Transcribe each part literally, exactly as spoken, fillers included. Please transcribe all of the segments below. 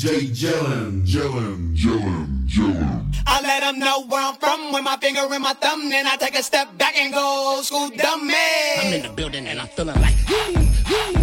D J Jellin, Jellin, Jellin, Jellin. I let them know where I'm from with my finger and my thumb. Then I take a step back and go old school dummy. I'm in the building and I'm feeling like I, like I, like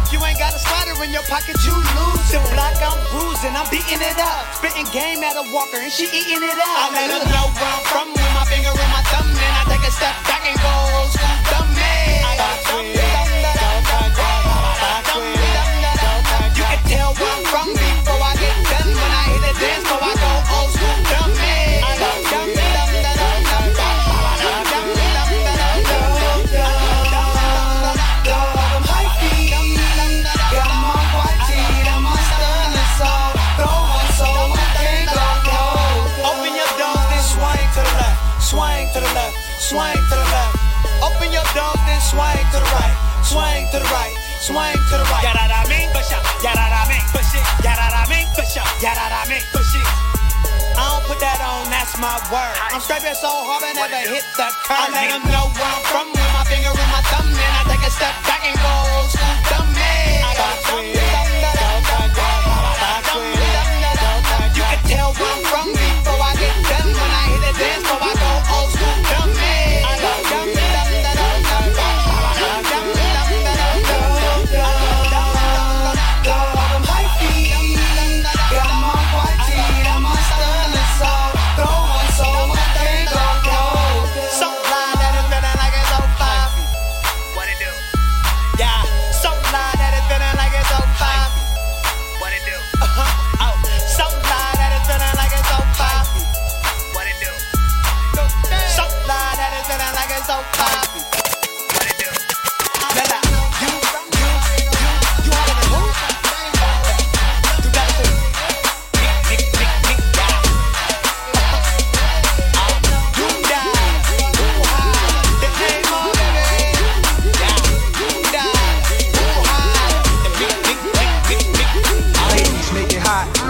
if you ain't got a slider in your pocket, you lose. The block, I'm bruising, I'm beating it up. Spitting game at a walker, and she eating it up. I let her know where I'm from with my finger and my thumb. Then I take a step back and go old school dummy. You can tell where I'm from before I get done. When I hit the dance floor, I go old school dummy. Swing to the left, open your doors, then swing to the right, swing to the right, swing to the right. Yada da me, push up, yada da me, push it, yada da me, push up, yada da me, push it. I don't put that on, that's my word. I'm scraping so hard I never hit the curb. I let them know where I'm from with my finger and my thumb, then I take a step back and go old school dummy. You can tell where I'm from before I get done. When I hit the dance floor, I go old school dummy.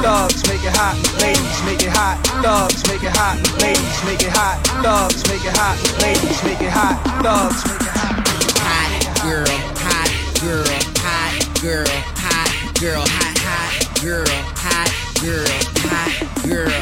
Thugs make it hot, ladies make it hot. Thugs make it hot, ladies make it hot. Thugs make it hot. Hot girl, hot girl, hot girl, hot girl, hot hot girl, hot girl, hot girl.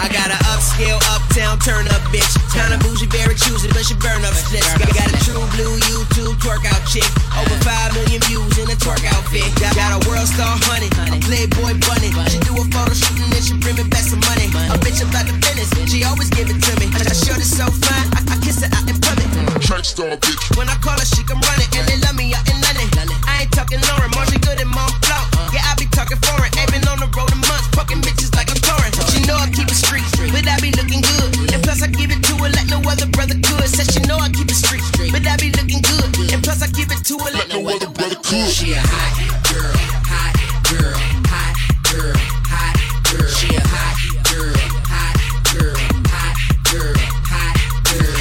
I got an upscale, uptown, turn up bitch. Kinda bougie, very choosy, but she burn up slips. Got, got a true blue YouTube twerk out chick. Over five million views in a twerk outfit. Got, got a world star honey, a playboy bunny. She do a photo shoot and then she bring me back some money. A bitch about the business, she always give it to me. I sure is so fine, I, I kiss her out in public. Track star bitch. When I call her, she come running, and they love me out in London. I ain't talking Lauren, more she good and more flow. Yeah, I be talking foreign, ain't been on the road in months, fucking bitches like a torrent. She know I keep it street, but I be looking good. And plus I give it to her like no other brother could. Said she know I keep it street, but I be looking good. And plus I give it to her like no other brother could. She a hot girl, hot girl, hot girl, hot girl. She a hot girl, hot girl, hot girl, hot girl.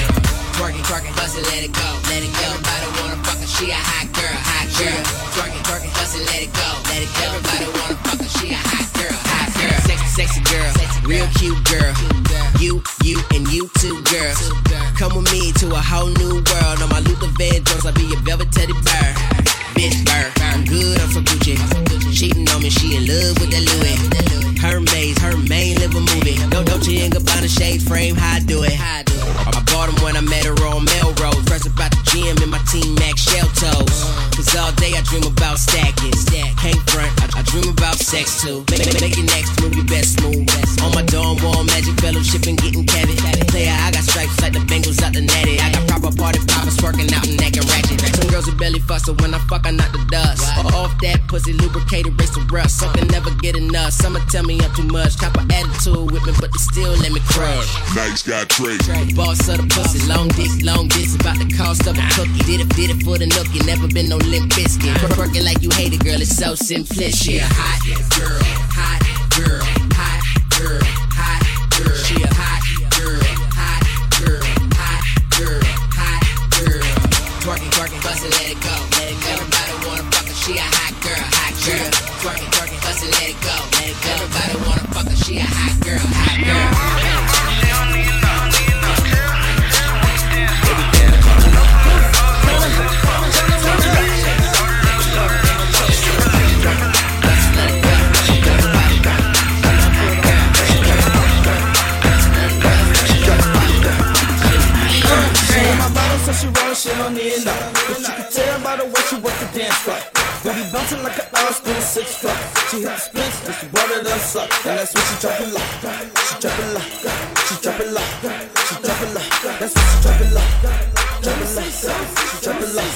Twerking, twerking, bust it, let it go, let it go. Everybody wanna fuck her. She a hot girl, hot girl. Twerking, twerking, bust it, let it go, let it go. Everybody wanna fuck her. She a hot girl, hot girl. Sexy girl, real cute girl. You, you, and you two girls. Come with me to a whole new world. On my Luther Vandross, I'll be your velvet teddy bear. Bitch, bird, I'm good, I'm so Gucci. Cheating on me, she in love with that Louis. Her maze, her main live a movie. No Dolce and Gabbana shade frame, how I do it. I bought them when I met her on Melrose. First about the gym and my team Max Shell toes. Cause all day I dream about stacking. Can't front, I, I dream about sex too. Make, make, make your next move your best move. On my dorm wall, magic fellowship and getting cabbage. Play and at it. I got proper party poppers working out and acting ratchet. Some girls who barely fuss, so when I fuck, I knock the dust. Or off that pussy, lubricated, race the rust. Some can never get enough. Some tell me I'm too much. Cop an attitude with me, but they still let me crush. Nice guy trick. The boss of the pussy, long dick, long dick, about the cost of a cookie. Did it, did it for the nookie. Never been no limp biscuit. Working like you hate it, girl. It's so simplistic. She a hot girl, hot girl, hot girl, hot girl. She a hot girl, hot girl, hot girl, hot girl. Twerking, twerking, bustin', let it go. Let it go. Everybody wanna fuck her. She a hot girl, hot girl. Twerking, twerking, bustin', let it go. Let it go. Everybody wanna fuck her. She a hot girl, hot girl. She don't need none, but you can tell by the way she work the dance floor. Baby bouncing like an all school six foot. She hit the splits, but she brought it up slow. And that's when she drop it low, she drop it low, she drop it low, she drop it low. That's when she drop it low, drop it low, she drop it low,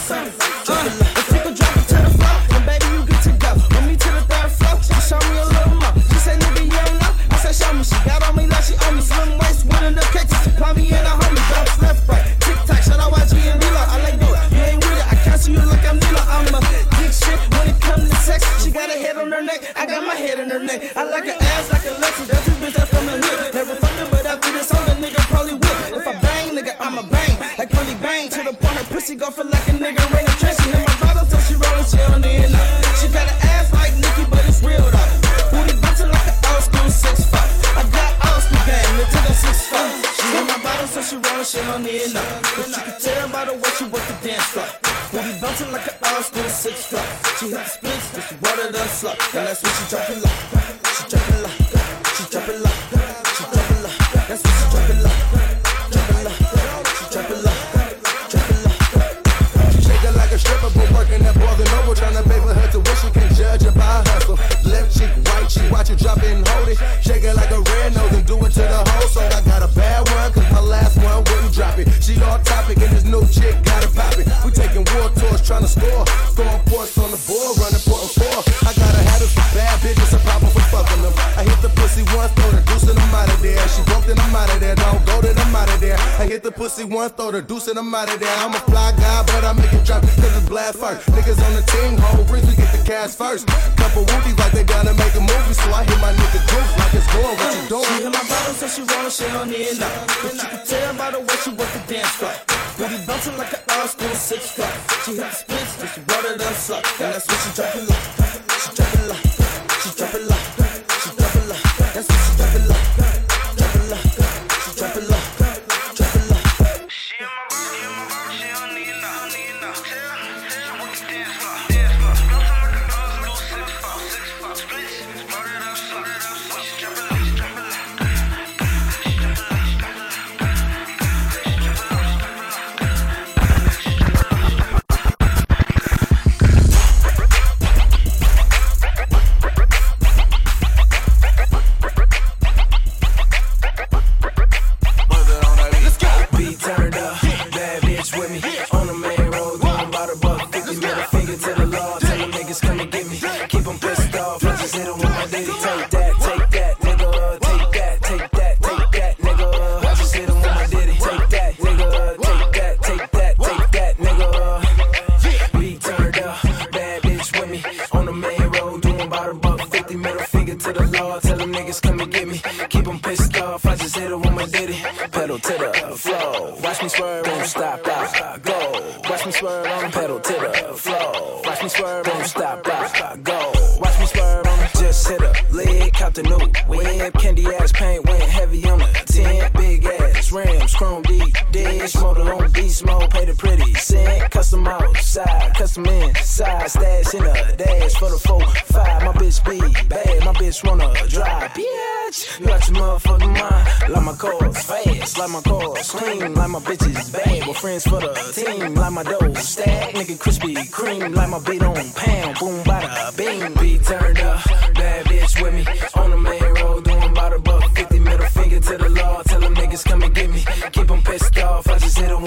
drop it low. If you can drop it to the floor, then baby you get to go. Let me to the third floor, she show me a little more. She said nigga you don't know, I said show me. She got on me like she own me, slim waist, one in the kitchen. She call me in a homie, bounce left right, tic tac, shout out Y G and Nilo. I like Nilo, you ain't with it, I cancel you like I'm Nilo. I'm a dick shit when it comes to sex. She got a head on her neck, I got my head on her neck. I like her ass like a Lexus, that's a bitch that's from the hood. Never fucked her, but after this song, the nigga probably would. If I bang, nigga, I'ma bang, like Polly Bang. To the point her pussy go for like a nigga ring of dressing. In my bottle, so she rollin' shit on the end up. She got an ass like Nicki, but it's real though. Booty bouncing like an old school six five. I got old school gang, into the six five. She in my bottle, so she rollin' shit on the end up. But you can tell by the way she work the dance floor. Booty bouncing like an old school six five. She hit the splits, but she brought it up slow. And that's when she drop it low, she drop it low, she drop it low, she drop it low. That's when she drop it low, drop it low, she drop it low, drop it low. She shake it like a stripper, but working at Barnes and Noble, trying to pay for her tuition. Can't judge her by her hustle. Left cheek, right cheek, watch her drop it and hold it. Shake it like a red nose and do it to the whole soul. I got a bad one, cause my last one wouldn't drop it. She on topic and this new chick got it poppin'. We taking war tours, trying to score. Scoring points on the board, running four and four. I gotta have this for bad bitches, a problem for fucking them. I hit the pussy once, throw the deuce and I'm out of there. She broke, then I'm out of there. Don't go, then I'm out of there. I hit the pussy once, throw the deuce and I'm out of there. I'm a fly guy, but I make it drop cause it's blast first. Niggas on the team, whole rich, we get the cash first. Couple woodies like they gotta make a movie, so I hit my nigga goof like it's going. What you doing? She hit my bottle, so she rollin' shit on the end up. But you can tell by the way she work the dance floor. Booty bouncing like an old school six five. She hit the splits, but she brought it up slow. And that's when she drop it low, she drop it low, she drop it low, she drop it low. That's when she drop it low, drop it low, she drop it low, drop it low. She on my body, she on my body, she don't need no, don't need no. She work the dance floor, dance floor. Bouncing like an old school six five, six five. Splits, brought it up slow, brought it up slow. She drop it low. Friends for the team, like my dough stack, nigga crispy cream, like my beat on pound, boom bada bing. Beat turned up, bad bitch with me, on the main road doing about a buck fifty, middle finger to the law, tell them niggas come and get me, keep them pissed off, I just hit them.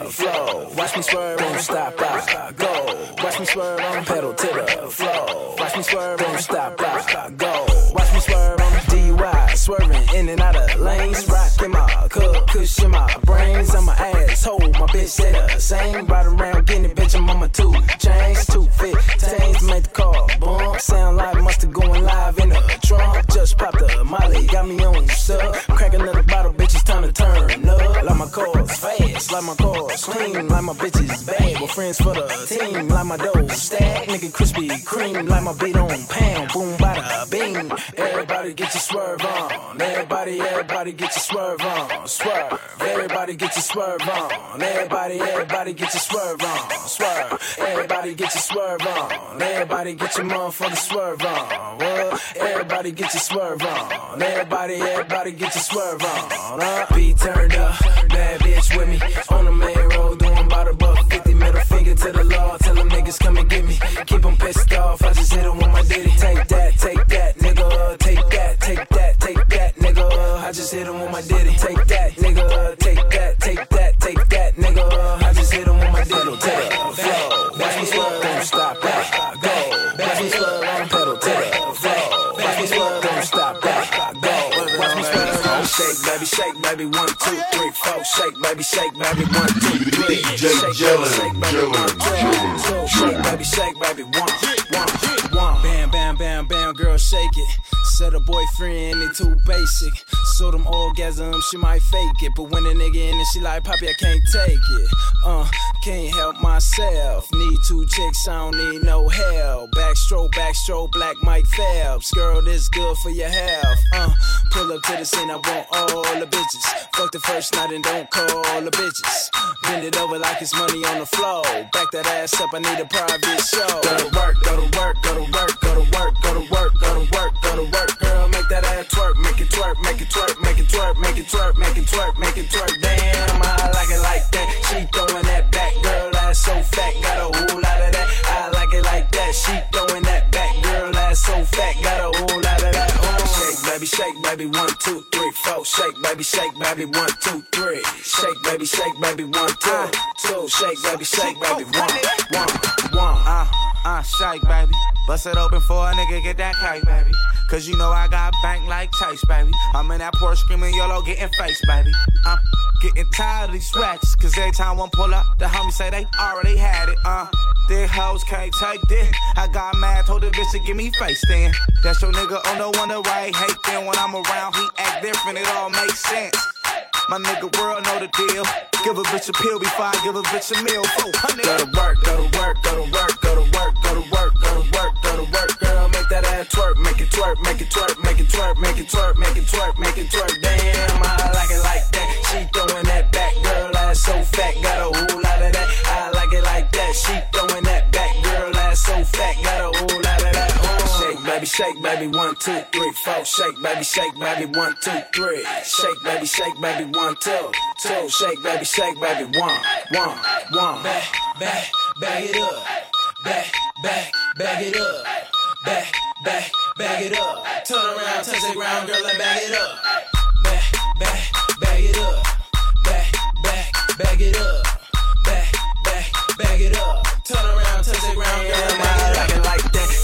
the floor. Watch me swerve, don't stop, I go. Watch me swerve, I'm pedal to the floor. Watch me swerve, don't stop, I go. Watch me swerve, I'm D U I, swerving in and out of lanes, rocking my cup, cushion my brains, I'm an asshole, my bitch said the same, ride around getting it, bitch, I'm on my two chains, two fit chains, make the car bump, sound like mustard going live in the trunk, just popped the molly, got me on the sub, crack another bottle, bitch, it's time to turn up, like my car's fast, like my car's clean, like my bitch is bad, with friends for the team, like my dough stack, nigga Krispy Kreme, like my beat on pound, boom, bada, bing, everybody get your swerve on, everybody, everybody get your swerve on, swerve, everybody get your swerve on, everybody, everybody get your swerve on, swerve, everybody get your swerve on, everybody get your motherfucking swerve on, what? Everybody get your swerve on, everybody, everybody get your swerve on, uh, be turned up, bad bitch with me, on the main road doing about a buck fifty, middle finger to the law, tell them niggas come and get me, keep them pissed off, I just hit them with my ditty, take that, take that, nigga, take that, take that, take that, nigga, I just hit them with my ditty, take that, nigga, take that, take that, take that, nigga, I just hit them with my ditty, take that, flow, watch me swerve, don't stop, back, go, watch me swerve, I'm pedal, take that, flow, watch me swerve, don't stop, back, go, watch me swerve, don't shake, baby, shake, baby, one, two, three, four, shake, baby, shake, baby, one, two, three, shake, baby, shake, baby, one, two, shake, baby, shake, baby, one, one. Bam, bam, bam, bam, girl, shake it. Said a boyfriend, they too basic. So them orgasms, she might fake it. But when a nigga in it, she like, Poppy, I can't take it. Uh, can't help myself. Need two chicks, I don't need no help. Backstroke, backstroke, black Mike Phelps. Girl, this good for your health. Uh, pull up to the scene, I want all the bitches. Fuck the first night and don't call all the bitches. Bend it over like it's money on the floor. Back that ass up, I need a private show. Go to work, go to work, go to work. Work, go to work, go to work, go to work, go to work, girl, make that ass twerk, make it twerk, make it twerk, make it twerk, make it twerk, make it twerk, make it twerk, damn, I like it like that, she throwing that back, girl, that's so fat, got a whole lot of that, I like it like that, she throwing that back, girl, that's so fat, got a whole lot of that, oh, shake, baby, shake, baby, one, two, three, four, shake, baby, shake, baby, one, two, three, shake, baby, shake, baby, one, two, two, shake, baby, shake, baby, one, one, one, ah, ah, shake, baby. Bust it open for a nigga, get that cake, baby. Cause you know I got bank like Chase, baby. I'm in that porch screaming YOLO, getting faced, baby. I'm getting tired of these scratches. Cause every time one pull up, the homies say they already had it, uh. These hoes can't take this. I got mad, told the bitch to give me face then. That's your nigga on the one to right. Hate then when I'm around, he act different, it all makes sense. My nigga world know the deal. Give a bitch a pill before I give a bitch a meal. four hundred Go to work, go to work, go to work, go to work, go to work, go to work, go to work, girl, make that ass twerk, make it twerk, make it twerk, make it twerk, make it twerk, make it twerk, make it twerk, damn, I like it like that. She throwing that back, girl, that's so fat, got a whole lot of that. I like it like that. She throwing that back, girl, that's so fat, got a whole lot of that. Shake, baby, shake, baby, one, two, three, four. Shake, baby, shake, baby, one, two, three. Shake, baby, shake, baby, one, two, two. Shake, baby, shake, baby, one, one, one. Back, back, back it up. Back, back, back it up. Back, back, back it up. Turn around, touch the ground, girl, and back it up. Back, back, back it up. Back, back, back it up. Back, back, back it up. Turn around, touch the ground, girl, and back it up.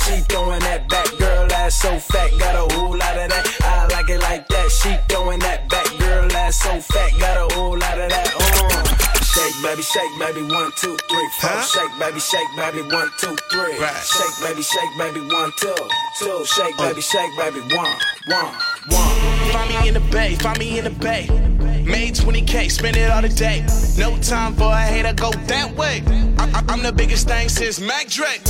She throwing that back, girl, that's so fat, got a whole lot of that, I like it like that. She throwing that back, girl, that's so fat, got a whole lot of that, oh. Shake, baby, shake, baby, one, two, three, four. Huh? Shake, baby, shake, baby, one, two, three. Right. Shake, baby, shake, baby, one, two, two. Shake, baby, shake, baby, one, one, one. Find me in the bay, find me in the bay. Made twenty K, spend it all today. No time for a hater, go that way. I- I'm the biggest thing since Mac Dre.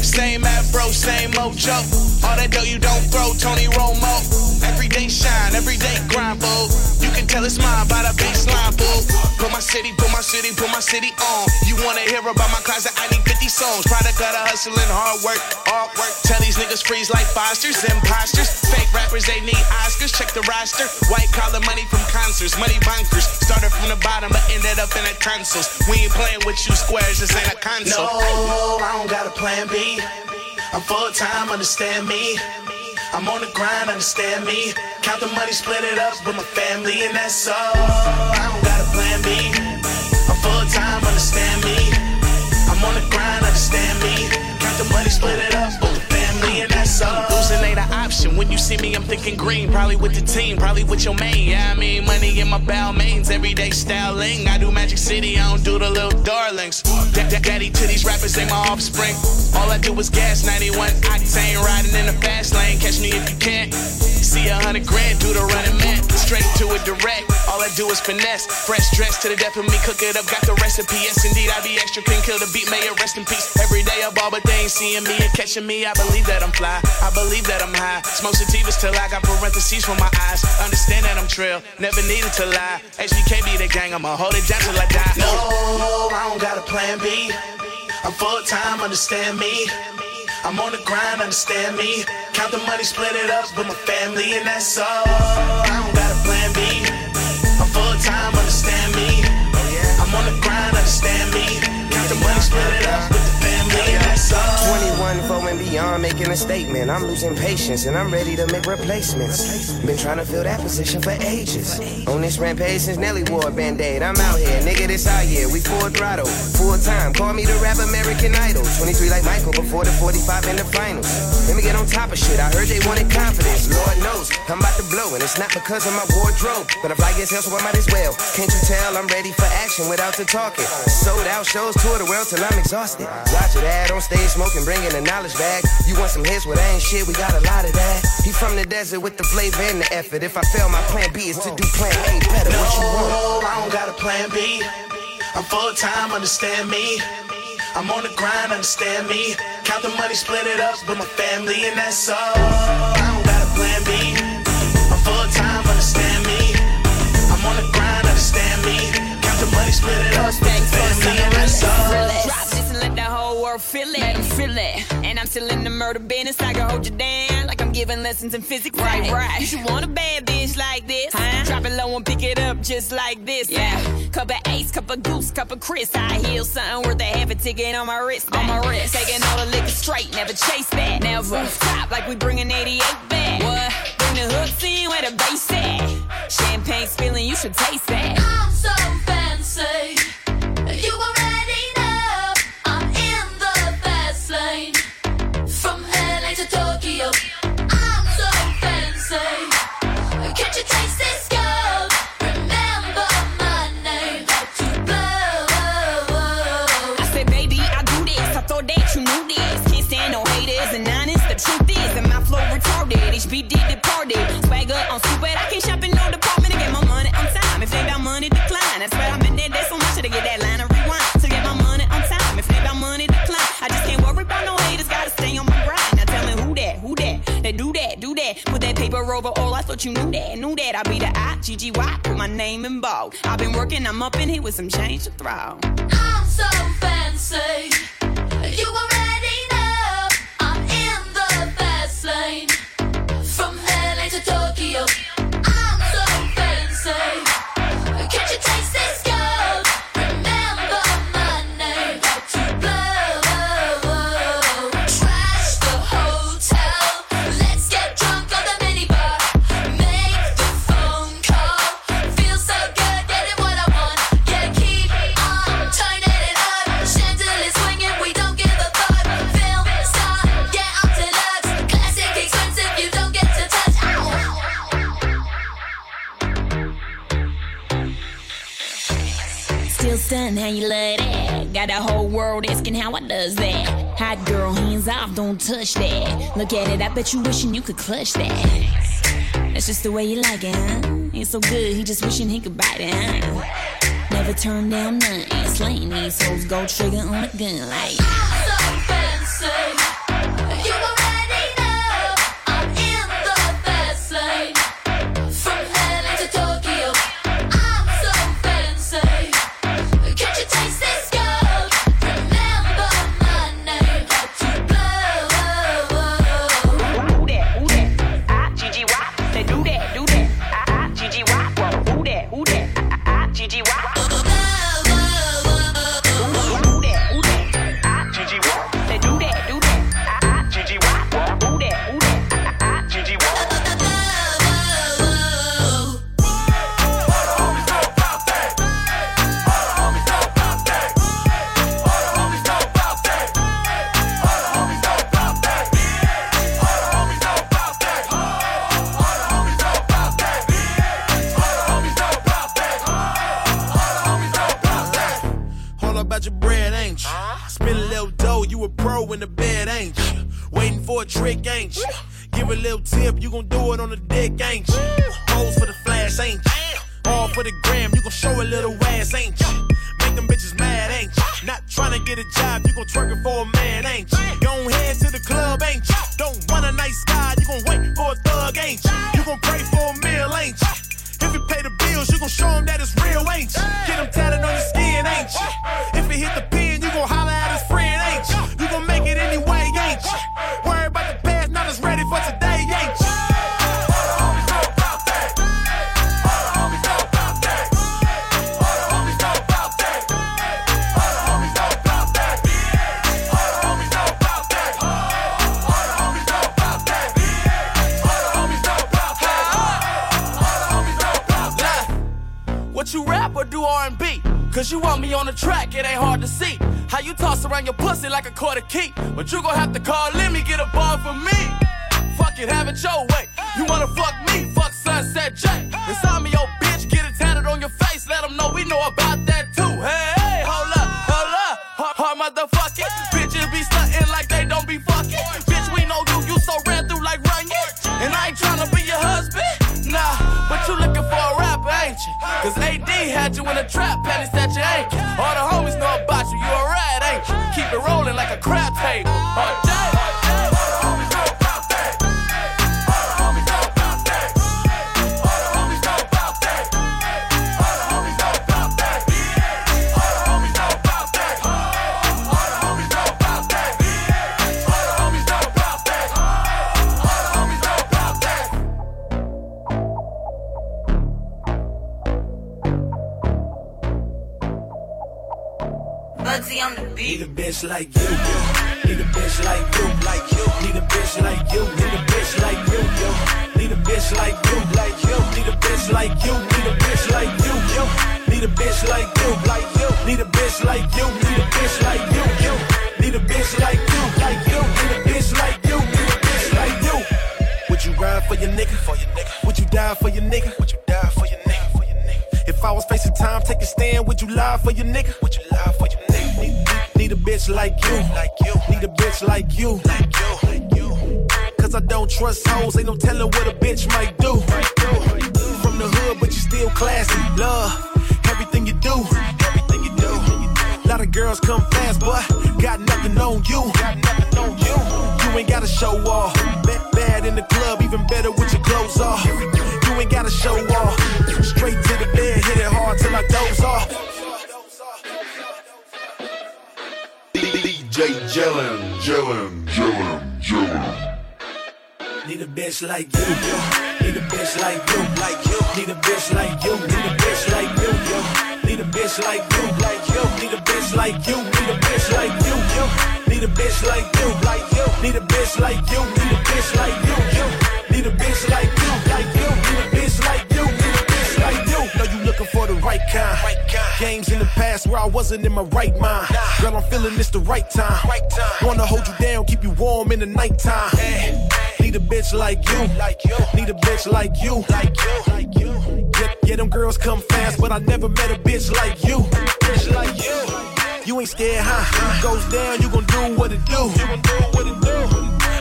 Same afro, same mojo. All that dough you don't throw, Tony Romo. Every day shine, every day grind, boo. You can tell it's mine by the baseline, boo. Put my city, put my city, put my city on. You wanna hear about my closet, I need fifty songs. Product of the hustle and hard work, hard work. Tell these niggas freeze like Fosters, imposters. Fake rappers, they need Oscars, check the roster. White collar money from concerts, money bonkers. Started from the bottom, but ended up in the consoles. We ain't playing with you squares, this ain't a console. No, I don't got a plan B. I'm full time, understand me. I'm on the grind, understand me. Count the money, split it up with my family, and that's all. I don't got a plan B. I'm full time. you see me, I'm thinking green. Probably with the team, probably with your main. Yeah, I mean, money in my Balmain's, everyday styling. I do Magic City, I don't do the little darlings. Daddy to these rappers ain't my offspring. All I do is gas ninety-one octane, riding in the fast lane. Catch me if you can't. See a hundred grand, do the running man. Straight to a direct, all I do is finesse. Fresh dress to the death of me, cook it up, got the recipe. Yes, indeed, I be extra clean, kill the beat, may it rest in peace. Every day I ball, but they ain't seeing me and catching me. I believe that I'm fly, I believe that I'm high. Smoke sativas till I got parentheses from my eyes. Understand that I'm trill, never needed to lie. H B K be the gang, I'ma hold it down till I die. No, no, I don't got a plan B. I'm full-time, understand me. I'm on the grind, understand me. Count the money, split it up with my family, and that's all. I don't got a plan B. I'm full-time, understand me. I'm on the grind, understand me. Count the money, split it up with the family, and that's all. twenty-one, four, and beyond, making a statement. I'm losing patience, and I'm ready to make replacements. Been trying to fill that position for ages. On this rampage since Nelly wore a Band-Aid. I'm out here, nigga, this out here. We full throttle, full time. Call me the rap American Idol. twenty-three like Michael before the forty-five in the finals. Let me get on top of shit. I heard they wanted confidence. Lord knows, I'm about to blow, and it's not because of my wardrobe. But I'm like as hell, so I might as well. Can't you tell I'm ready for action without the talking? Sold out shows, tour the world till I'm exhausted. Roger that, on stage smoking, bringing a knowledge bag. You want some hits? Well, that ain't shit, we got a lot of that. He from the desert with the flavor and the effort. If I fail, my plan B is to do plan A better. No, what you want? No, I don't got a plan B. I'm full-time, understand me. I'm on the grind, understand me. Count the money, split it up with my family, and that's all. I don't got a plan B. I'm full-time, understand me. I'm on the grind, understand me. Count the money, split it up with my family, and that's all. The whole world feel it, let 'em feel it. And I'm still in the murder business. I can hold you down like I'm giving lessons in physics. Right, right. You should want a bad bitch like this, huh? Drop it low and pick it up just like this. Yeah. Cup of Ace, cup of Goose, cup of Chris. I heal something worth a half a ticket on my wrist. On my wrist. Taking all the liquor straight, never chase that. Never stop like we bringing eighty-eight back. What? Bring the hooks in where the bass at. Champagne spilling, you should taste that. I'm so fancy. You already know. From L A to Tokyo, I'm so fancy. Can't you taste this girl? Remember my name, let you blow. I said, baby, I do this. I thought that you knew this. Can't stand no haters and honest. The truth is that my flow retarded. H B did departed. Swagger on super. I can't shop in no department to get my money on time. If they about money, decline. That's where I've been there. There's so much to get that line of rewind. To get my money on time. If they about money, decline. I just can't worry about no haters. Gotta stay on my grind. Now tell me who that, who that, they do that, do that. Put that paper over all, I thought you knew that, knew that. I be the I, G G Y, put my name in bold. I've been working, I'm up in here with some change to throw. I'm so fancy. You already know. I'm in the fast lane. From L A to Tokyo. I'm so fancy. Can't you taste this girl? Son, how you love that? Got the whole world asking how I does that. Hot girl, hands off, don't touch that. Look at it, I bet you wishing you could clutch that. That's just the way you like it, huh? Ain't so good, he just wishing he could bite it, huh? Never turn down nothing, slaying these hoes, gold trigger on a gun like. I'm so fancy, you already know. I'm in the fast lane. From L A to Tokyo, I'm so fancy. Can't you taste this girl? Remember my name, let you blow. Who that, who that? I, G G Y. They do that, do that. I, I, G G Y. Who that, who that? I, I, G G Y. Who that, who that? I, G G Y. They do that, do that. I, I, G G Y. your bread, ain't you? Spin a little dough, you a pro in the bed, ain't you? Waiting for a trick, ain't you? Give a little tip, you gon' do it on the dick, ain't you? Pose for the flash, ain't you? All for the gram, you gon' show a little ass, ain't you? Make them bitches mad, ain't you? Not tryna get a job, you gon' twerk it for a man, ain't you? Gon' head to the club, ain't you? Don't want a nice guy, you gon' wait for a thug, ain't you? You gon' pray for a meal, ain't you? If you pay the bills, you gon' show them that it's real, ain't you? Get them tatted on your skin, ain't you? If it hit the pin, you gon' holler at his friend, ain't you? You gon' make it anyway, ain't you? Worry about the past, not as ready for today, ain't you? You rap or do R and B? Cause you want me on the track, it ain't hard to see how you toss around your pussy like a quarter key. But you gon' have to call, let me get a bar for me. Fuck it, have it your way. You wanna fuck me, fuck Sunset J. Inside me, your bitch, get it tatted on your face. Let them know we know about that too. Hey, hey, hold up, hold up, hard, hard motherfucking. Bitches be stuntin' like they don't be fucking. Bitch, we know you, you so ran through like Runyon. And I ain't tryna be your husband, nah. But you looking for a rapper, ain't you? Cause A D had you in a trap, panties at your ankle. All the homies know about you, you a rat, ain't you? Keep it rolling like a crab table all day. Need a bitch like you, you. Need a bitch like you, like you. Need a bitch like you, need a bitch like you, you. Need a bitch like you, like you. Need a bitch like you, need a bitch like you, you. Need a bitch like you, like you. Need a bitch like you, need a bitch like you, you. Need a bitch like you, like you. Need a bitch like you, need a bitch like you. Would you ride for your nigga? For your nigga? Would you die for your nigga? Would you die for your nigga? For your nigga? If I was facing time, take a stand. Would you lie for your nigga? Would you lie for your nigga? Need Need a bitch like you, like you. Need a bitch like you, like you, like you. Cause I don't trust hoes, ain't no telling what a bitch might do. From the hood, but you still classy. Love everything you do, everything you do. A lot of girls come fast, but got nothing on you, got nothing on you. You ain't gotta show off. Bet bad in the club, even better with your clothes off. You ain't gotta show off. Straight to the bed, hit it hard till I doze off. Jellin, Jellin, Jellin, Jellin. Need a bitch like you, yo. Need a bitch like you, like you. Need a bitch like you, need a bitch like you, yo. Need a bitch like you, like you. Need a bitch like you, need a bitch like you, yo. Need a bitch like you, like you. Need a bitch like you, need a bitch like you, yo. Need a bitch like you, like you. Need a bitch like you, need a bitch like you. Know you looking for the right kind. Games in the past where I wasn't in my right mind. Girl, I'm feeling this the right time. Wanna hold you down, keep you warm in the nighttime. Need a bitch like you. Need a bitch like you. Yeah, yeah, them girls come fast, but I never met a bitch like you. You ain't scared, huh? Goes down, you gon' do what it do.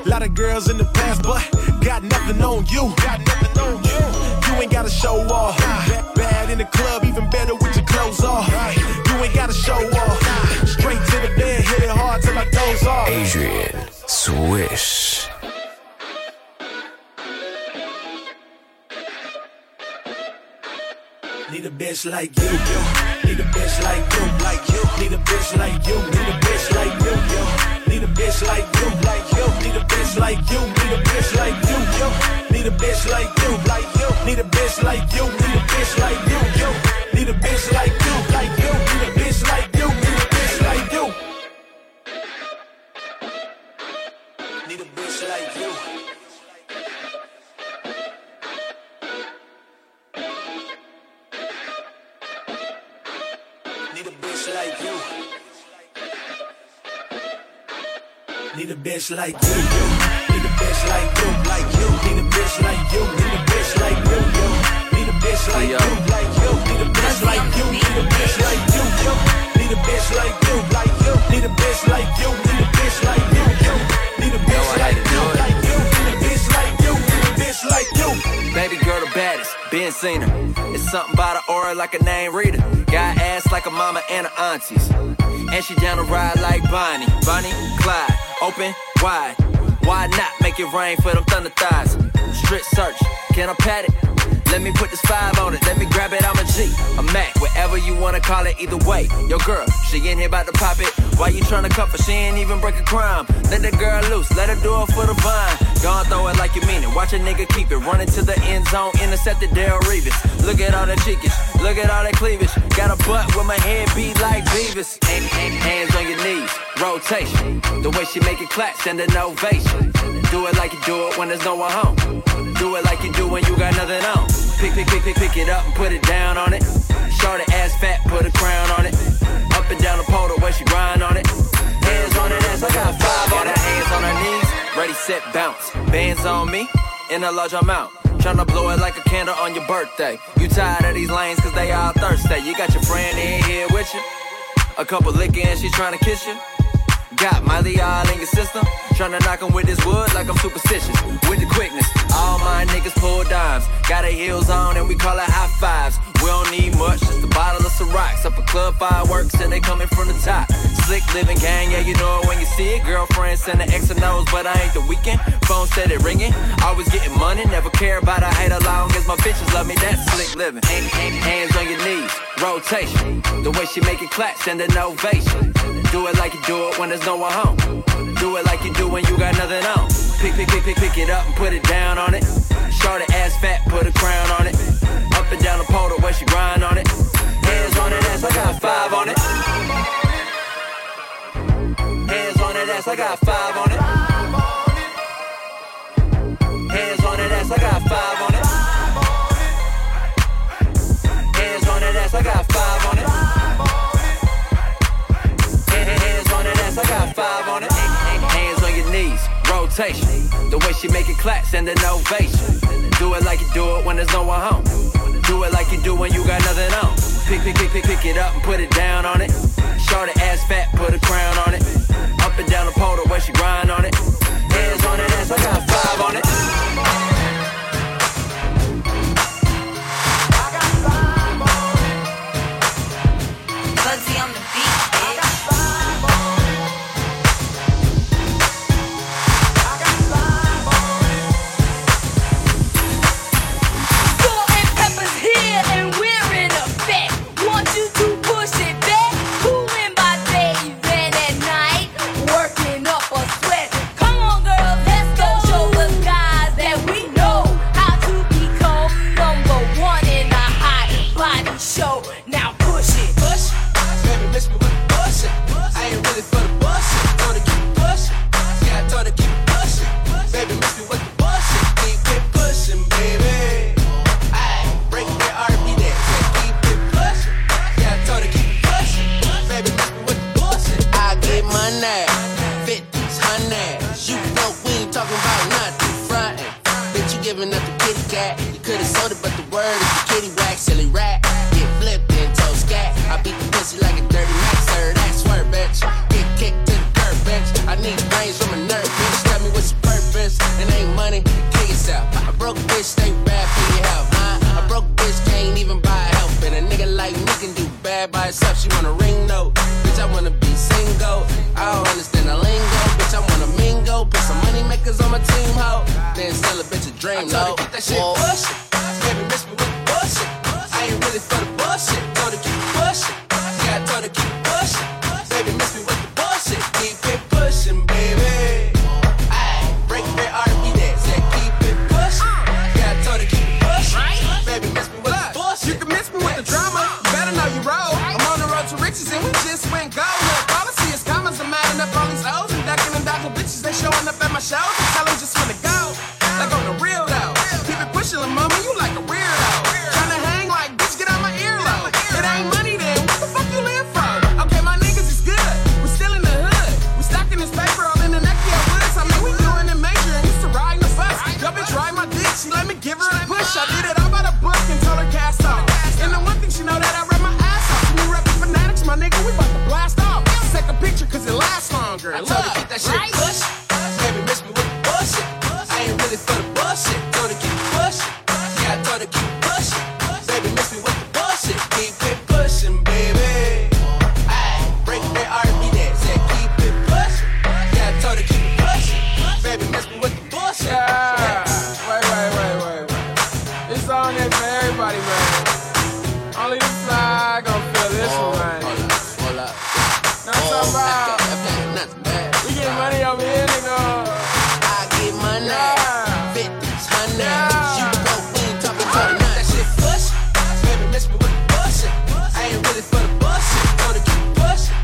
Lot of girls in the past, but got nothing on you. Got nothing on you. You ain't gotta show off. Bad, bad in the club, even better with your clothes off. You ain't gotta show off. Straight to the bed, hit it hard till I doze off. Adrian Swish. Need a bitch like you, yo. Need a bitch like you, like you. Need a bitch like you, need a bitch like you, yo. Need a bitch like you, like you. Need a bitch like you, need a bitch like you, yo. Need a bitch like you, like you. Need a bitch like you, need a bitch like you, yo. Need a bitch like you, like you. Need a bitch like you, need a bitch like you. Need a bitch like you. Need a bitch like you. Need a bitch like you. Need a bitch like you, like you. Need a bitch like you. Need a bitch like you. Need a bitch like you, like you. Need a bitch like you. Need a bitch like you. Need a bitch like you, like you. Need a bitch like you, need a bitch like you, you. Need a bitch like you, like you. Need a bitch like you, need a bitch like you. Baby girl the baddest, been seen her. It's something about her aura like a name reader. Got ass like a mama and her aunties. And she down to ride like Bonnie, Bonnie, Clyde, open wide. Why not make it rain for them thunder thighs? Strip search, can I pat it? Let me put this five on it, let me grab it, I'm a G, a Mac, whatever you wanna call it, either way. Yo girl, she in here about to pop it, why you tryna cuff her, she ain't even break a crime. Let the girl loose, let her do it for the vine. Gone throw it like you mean it, watch a nigga keep it, running to the end zone, intercepted Darryl Reeves. Look at all that cheekage, look at all that cleavage, got a butt with my head beat like Beavis. Hands on your knees, rotation, the way she make it clap, send an ovation. Do it like you do it when there's no one home. Do it like you do when you got nothing on. Pick, pick, pick, pick, pick it up and put it down on it. Short ass fat, put a crown on it. Up and down the pole the way she grind on it. Hands on her ass, I got five on it. Hands on her knees, ready, set, bounce. Bands on me, in a large amount. Tryna blow it like a candle on your birthday. You tired of these lanes cause they all thirsty. You got your friend in here with you. A couple lickin' and she tryna kiss you. Got Miley all in your system. Tryna knock him with this wood like I'm superstitious. With the quickness, all my niggas pull dimes. Got our heels on and we call it high fives. We don't need much, just a bottle of Ciroc. Up a club fireworks and they coming from the top. Slick living gang, yeah you know it when you see it. Girlfriend sending X and O's, but I ain't the weekend. Phone said it ringing, always getting money. Never care about a hater long as my bitches love me. That's slick living. Hands on your knees, rotation. The way she make it clap, send an ovation. Do it like you do it when there's no one home. Do it like you do when you got nothing on. Pick, pick, pick, pick, pick it up and put it down on it. Short ass fat, put a crown on it. Up and down the pole the way she grind on it. Hands on that ass, I got five on it. Hands on that ass, I got five on it. Hands on that ass, I got five on it. Hands on that ass, I got five on it. I got five on it. Hands on your knees, rotation. The way she make it clap, send an ovation. Do it like you do it when there's no one home. Do it like you do when you got nothing on. Pick, pick, pick, pick, pick it up and put it down on it. Short ass fat, put a crown on it. Up and down the pole the way she grind on it. Hands on it, ass, I got five on it. I got five on it. Bugsy on the beat. We stronger in love. Get that shit pushed. Baby, miss me with the bullshit. I ain't really for the bullshit. Told her keep pushing. Yeah, I told her keep pushing. Baby, miss me with the bullshit. Keep it pushing, baby. Ay, break that R and B dance. Said keep it pushing. Yeah, I told her keep it pushing. Baby, miss me with the bullshit. Yeah. Wait, wait, wait, wait, wait. This song ain't for everybody, man. Only the fly gon' feel this one, man. About. We get money over here, nigga. I get money, yeah. fifties, hundreds. Yeah. You broke, we ain't talking about none. That shit push. Baby, miss me with the bullshit. I ain't really for the bullshit. Told her keep pushing.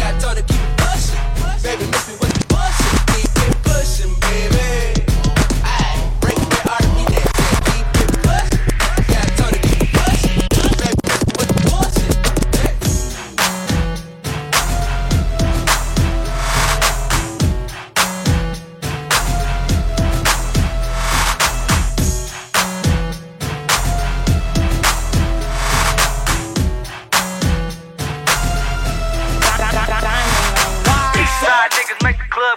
Yeah, I told her keep it pushing. Baby, miss me with the bullshit. Keep it pushing, baby. I break that R and B dance. Keep it pushing. Yeah, I told her keep it pushing. Baby, miss me with the bullshit.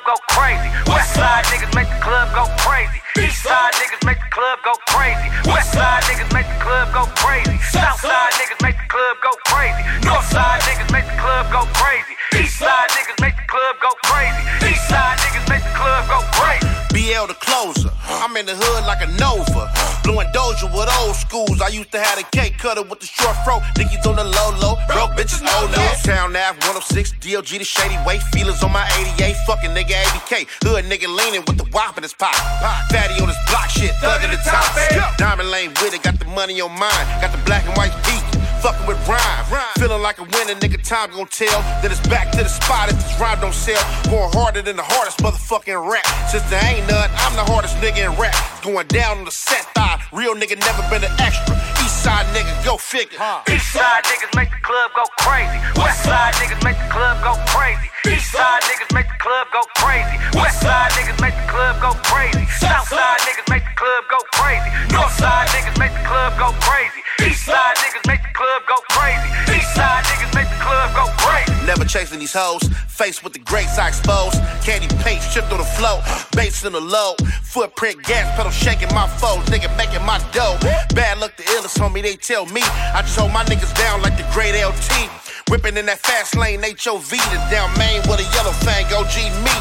Go crazy. West side niggas make the club go crazy. East side niggas make the club go crazy. West side niggas make the club go crazy. South side niggas make the club go crazy. North side niggas make the club go crazy. East side niggas make the club go crazy. East side niggas make the club go crazy. B L the closer. I'm in the hood like a Nova. Blue and Doja with old schools. I used to have a cake cutter with the short fro. Niggas on the low low. Broke bitches, oh no. Town Ave one oh six, D L G the shady way. Feelers on my eighty-eight. Fucking nigga A B K. Hood nigga leaning with the wop in his pop. Fatty on his block shit. Thug at the top. Diamond lane with it. Got the money on mine. Got the black and white beat. Fucking with rhyme. rhyme. Feeling like a winner, nigga, time gon' tell. Then it's back to the spot if this rhyme don't sell. Going harder than the hardest motherfucking rap. Since there ain't none, I'm the hardest nigga in rap. Going down on the set thigh. Real nigga never been an extra. East side nigga, go figure. Huh. East side niggas make the club go crazy. West side niggas make the club go crazy. East side niggas make the club go crazy. West side niggas make the club go crazy. South side niggas make the club go crazy. North side niggas make the club go crazy. East side niggas make the club go crazy. East side niggas make the club go crazy. Never chasing these hoes. Faced with the greats I expose. Candy paint, shipped on the flow. Bass in the low. Footprint, gas pedal, shaking my foes. Nigga making my dough. Bad luck, the illest homie, they tell me. I just hold my niggas down like the great L T. Whipping in that fast lane, H O V to down Main with a yellow fang, O G me.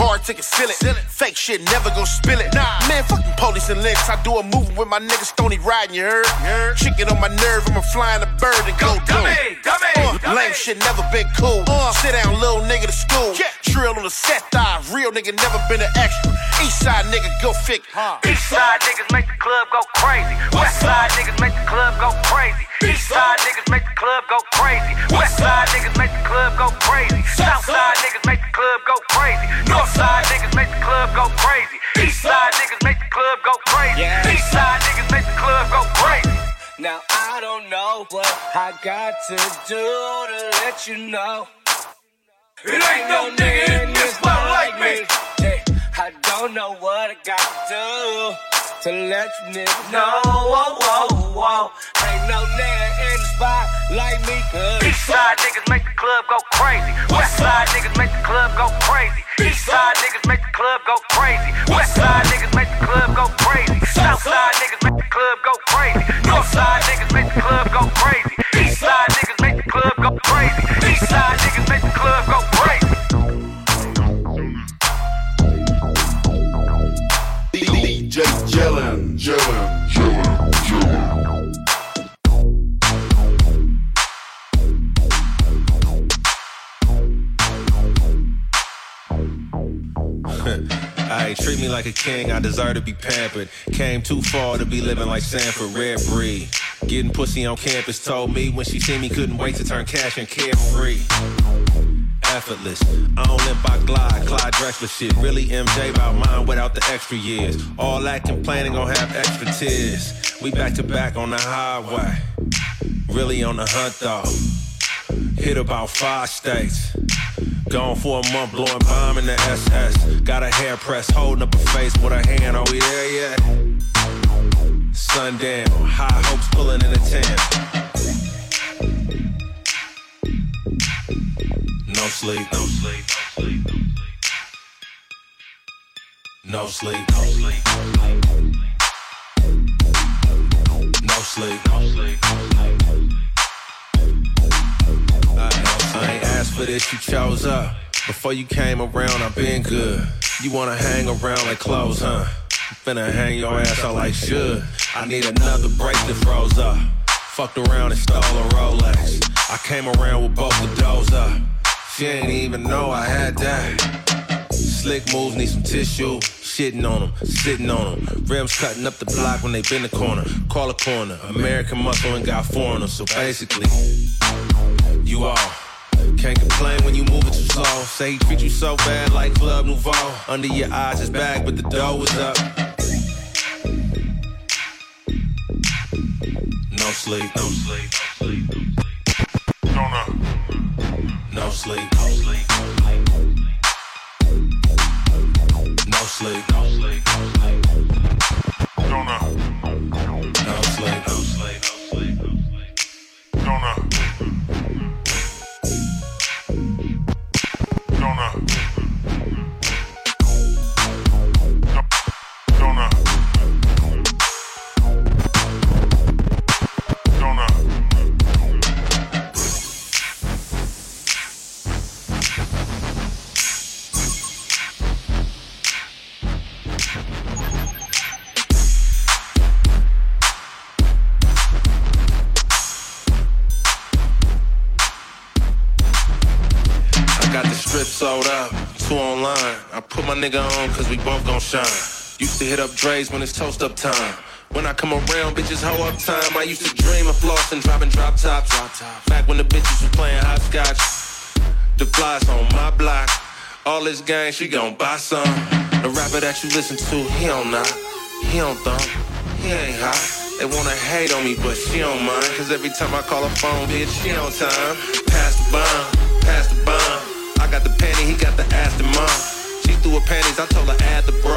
Hard ticket, seal it. Fake shit, never gon' spill it. Nah. Man, fucking police and licks. I do a movie with my niggas, Stony riding, you heard? heard? Chicken on my nerve, I'm a flying a bird and go dummy, dummy, uh, dummy. Lame shit, never been cool. Uh, Sit down, little nigga to school. Yeah. Trill on the set dive. Real nigga never been an extra. East side nigga, go figure. Huh. East side niggas make the club go crazy. West side niggas make the club go crazy. East side niggas make the club go crazy. West side niggas make the club go crazy. South side niggas make the club go crazy. North side niggas make the club go crazy. East side niggas make the club go crazy. Yeah. East side niggas make the club go crazy. Now I don't know what I got to do to let you know. It ain't no nigga in this spot like me. Hey, I don't know what I got to do to let you niggas know. Whoa, whoa, whoa. Ain't no nigga in the spot like me. East side niggas make the club go crazy. West side niggas make the club go crazy. East side niggas make the club go crazy. West side niggas make the club go crazy. South side niggas make the club go crazy. North side niggas make the club go crazy. East side niggas make the club go crazy. East side niggas make the club go crazy. D J Jellin, Jellin, Jellin, Jellin. Aight, treat me like a king, I deserve to be pampered. Came too far to be living like Sanford Redbreed. Getting pussy on campus, told me when she seen me couldn't wait to turn cash and carefree. Effortless, I don't live by Glide, Clyde Drexler shit. Really M J about mine without the extra years. All that complaining gon' have extra tears. We back to back on the highway. Really on the hunt though. Hit about five states. Gone for a month, blowing bomb in the S S. Got a hair press, holding up a face with a hand. Are we there yet? Sundown, high hopes pulling in the tent. No sleep, no sleep, no sleep. No sleep. No sleep. No sleep. No sleep. I ain't asked for this, you chose up. Before you came around, I been good. You wanna hang around like clothes, huh? Finna hang your ass out like should. I need another break that froze up. Fucked around and stole a Rolex. I came around with both of those up. She ain't even know I had that. Slick moves need some tissue. Shitting on them, sitting on them. Rims cutting up the block when they bend the corner. Call a corner. American muscle ain't got foreigners. So basically, you all. Can't complain when you move it too slow. Say he treat you so bad like Club Nouveau. Under your eyes is back, but the dough was up. No sleep, no sleep, no sleep. No, no. No sleep, no sleep. No sleep, no sleep. No, no. No sleep, no sleep, no sleep. No, no. Sold up, two online. I put my nigga on cause we both gon' shine. Used to hit up Dre's when it's toast up time. When I come around, bitches hoe up time. I used to dream of flossing, dropping drop tops. Back when the bitches was playing hopscotch. The flies on my block. All this gang, she gon' buy some. The rapper that you listen to, he don't knock. He don't thump, he ain't hot. They wanna hate on me, but she don't mind. Cause every time I call her phone, bitch, she on time. Pass the bomb, pass the bomb. I got the panty, he got the ass to mom. She threw her panties, I told her add the bra.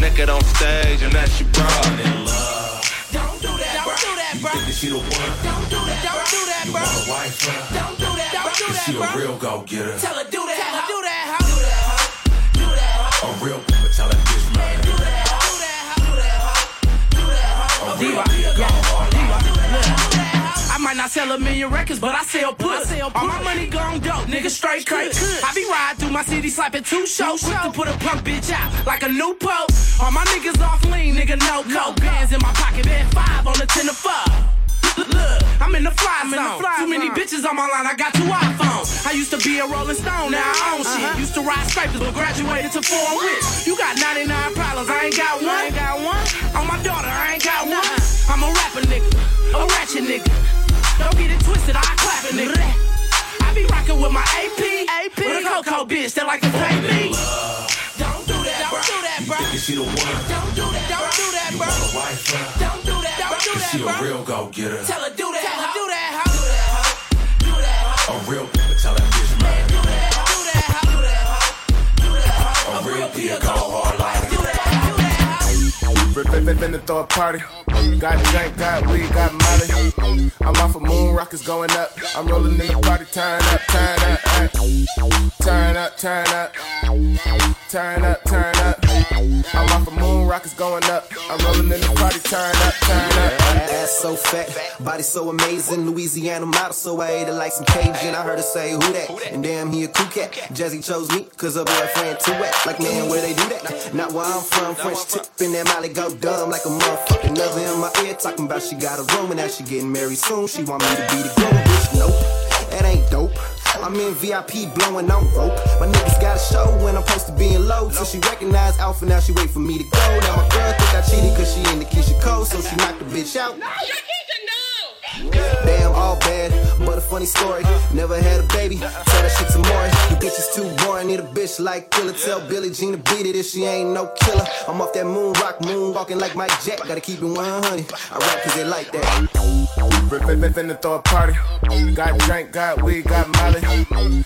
Naked on stage, and that she bra. I'm in love. Don't do that, don't do that, bro. You think that she the one? Don't do that, don't do that, bro. You want a wife, bro? Don't do that, don't do that, bro. She a real go-getter. Tell her do that, tell her do that, ho. Do that, ho. Do that, ho. A real woman, tell her this man. Do that, ho. Do that, ho. Do that, ho. Do that, ho. A real go-getter. I might not sell a million records, but I sell puss. All my money gone dope, nigga straight straight. I be riding through my city slapping two shows. Quick to put a punk bitch out like a new pope. All my niggas off lean, nigga no coke. Bands in my pocket, bad five on the ten to five. Look, I'm in the fly zone. The fly Too zone. Many bitches on my line, I got two iPhones. I used to be a Rolling Stone, now I own shit. Uh-huh. Used to ride scrapers, but graduated to four rich. You got ninety-nine problems, I ain't got one. I ain't got one. On my daughter, I ain't got one. I'm a rapper nigga, a ratchet nigga. Don't get it twisted, I clap a nigga. I be rockin' with my A P, A P. With a Coco bitch that like to pay me. Don't do that, don't do that, bro. You think that she the one? Don't do that, don't do that, bro. You want a wife, bro? Don't do that, don't do that, bro. She a real go-getter. Tell her do that, ho. Do that, ho. Do that, ho. A real nigga, tell that bitch man. Do that, ho. Do that, ho. Do that, ho. Do that, ho. A real nigga go hard like that. Do that, ho. Do that, ho. Rip, been to throw a party. Got drink, got weed, got money. I'm off a moon, rockets going up. I'm rolling in the party, turn up, turn up, turn up, turn up, turn up, turn up. I'm off a moon, rockets going up. I'm rolling in the party, turn up, turn up. Ass so fat, body so amazing. Louisiana model, so I ate it like some Cajun. I heard her say, who that? And damn, he a cool cat. Jazzy chose me, cause her boyfriend too wet. Like, man, where they do that? Not where I'm from. French tip in that molly go dumb like a motherfucking oven. In my ear talking about she got a room and now she getting married soon. She want me to be the groom, bitch. Nope, that ain't dope. I'm in V I P blowing on rope. My niggas got a show when I'm supposed to be in low. So she recognized Alpha, now she wait for me to go. Now my girl think I cheated cause she in the Keisha Cole. So she knocked the bitch out. No, you're Keisha, no. Damn, all bad, but a funny story. Never had a baby, tell that shit some more. You bitches too boring, need a bitch like Killer. Tell Billie Jean to beat it if she ain't no killer. I'm off that moon rock, moon walking like Mike Jack. Gotta keep it one hundred, I rap cause they like that. Finna throw a party. Got drink, got weed, got molly.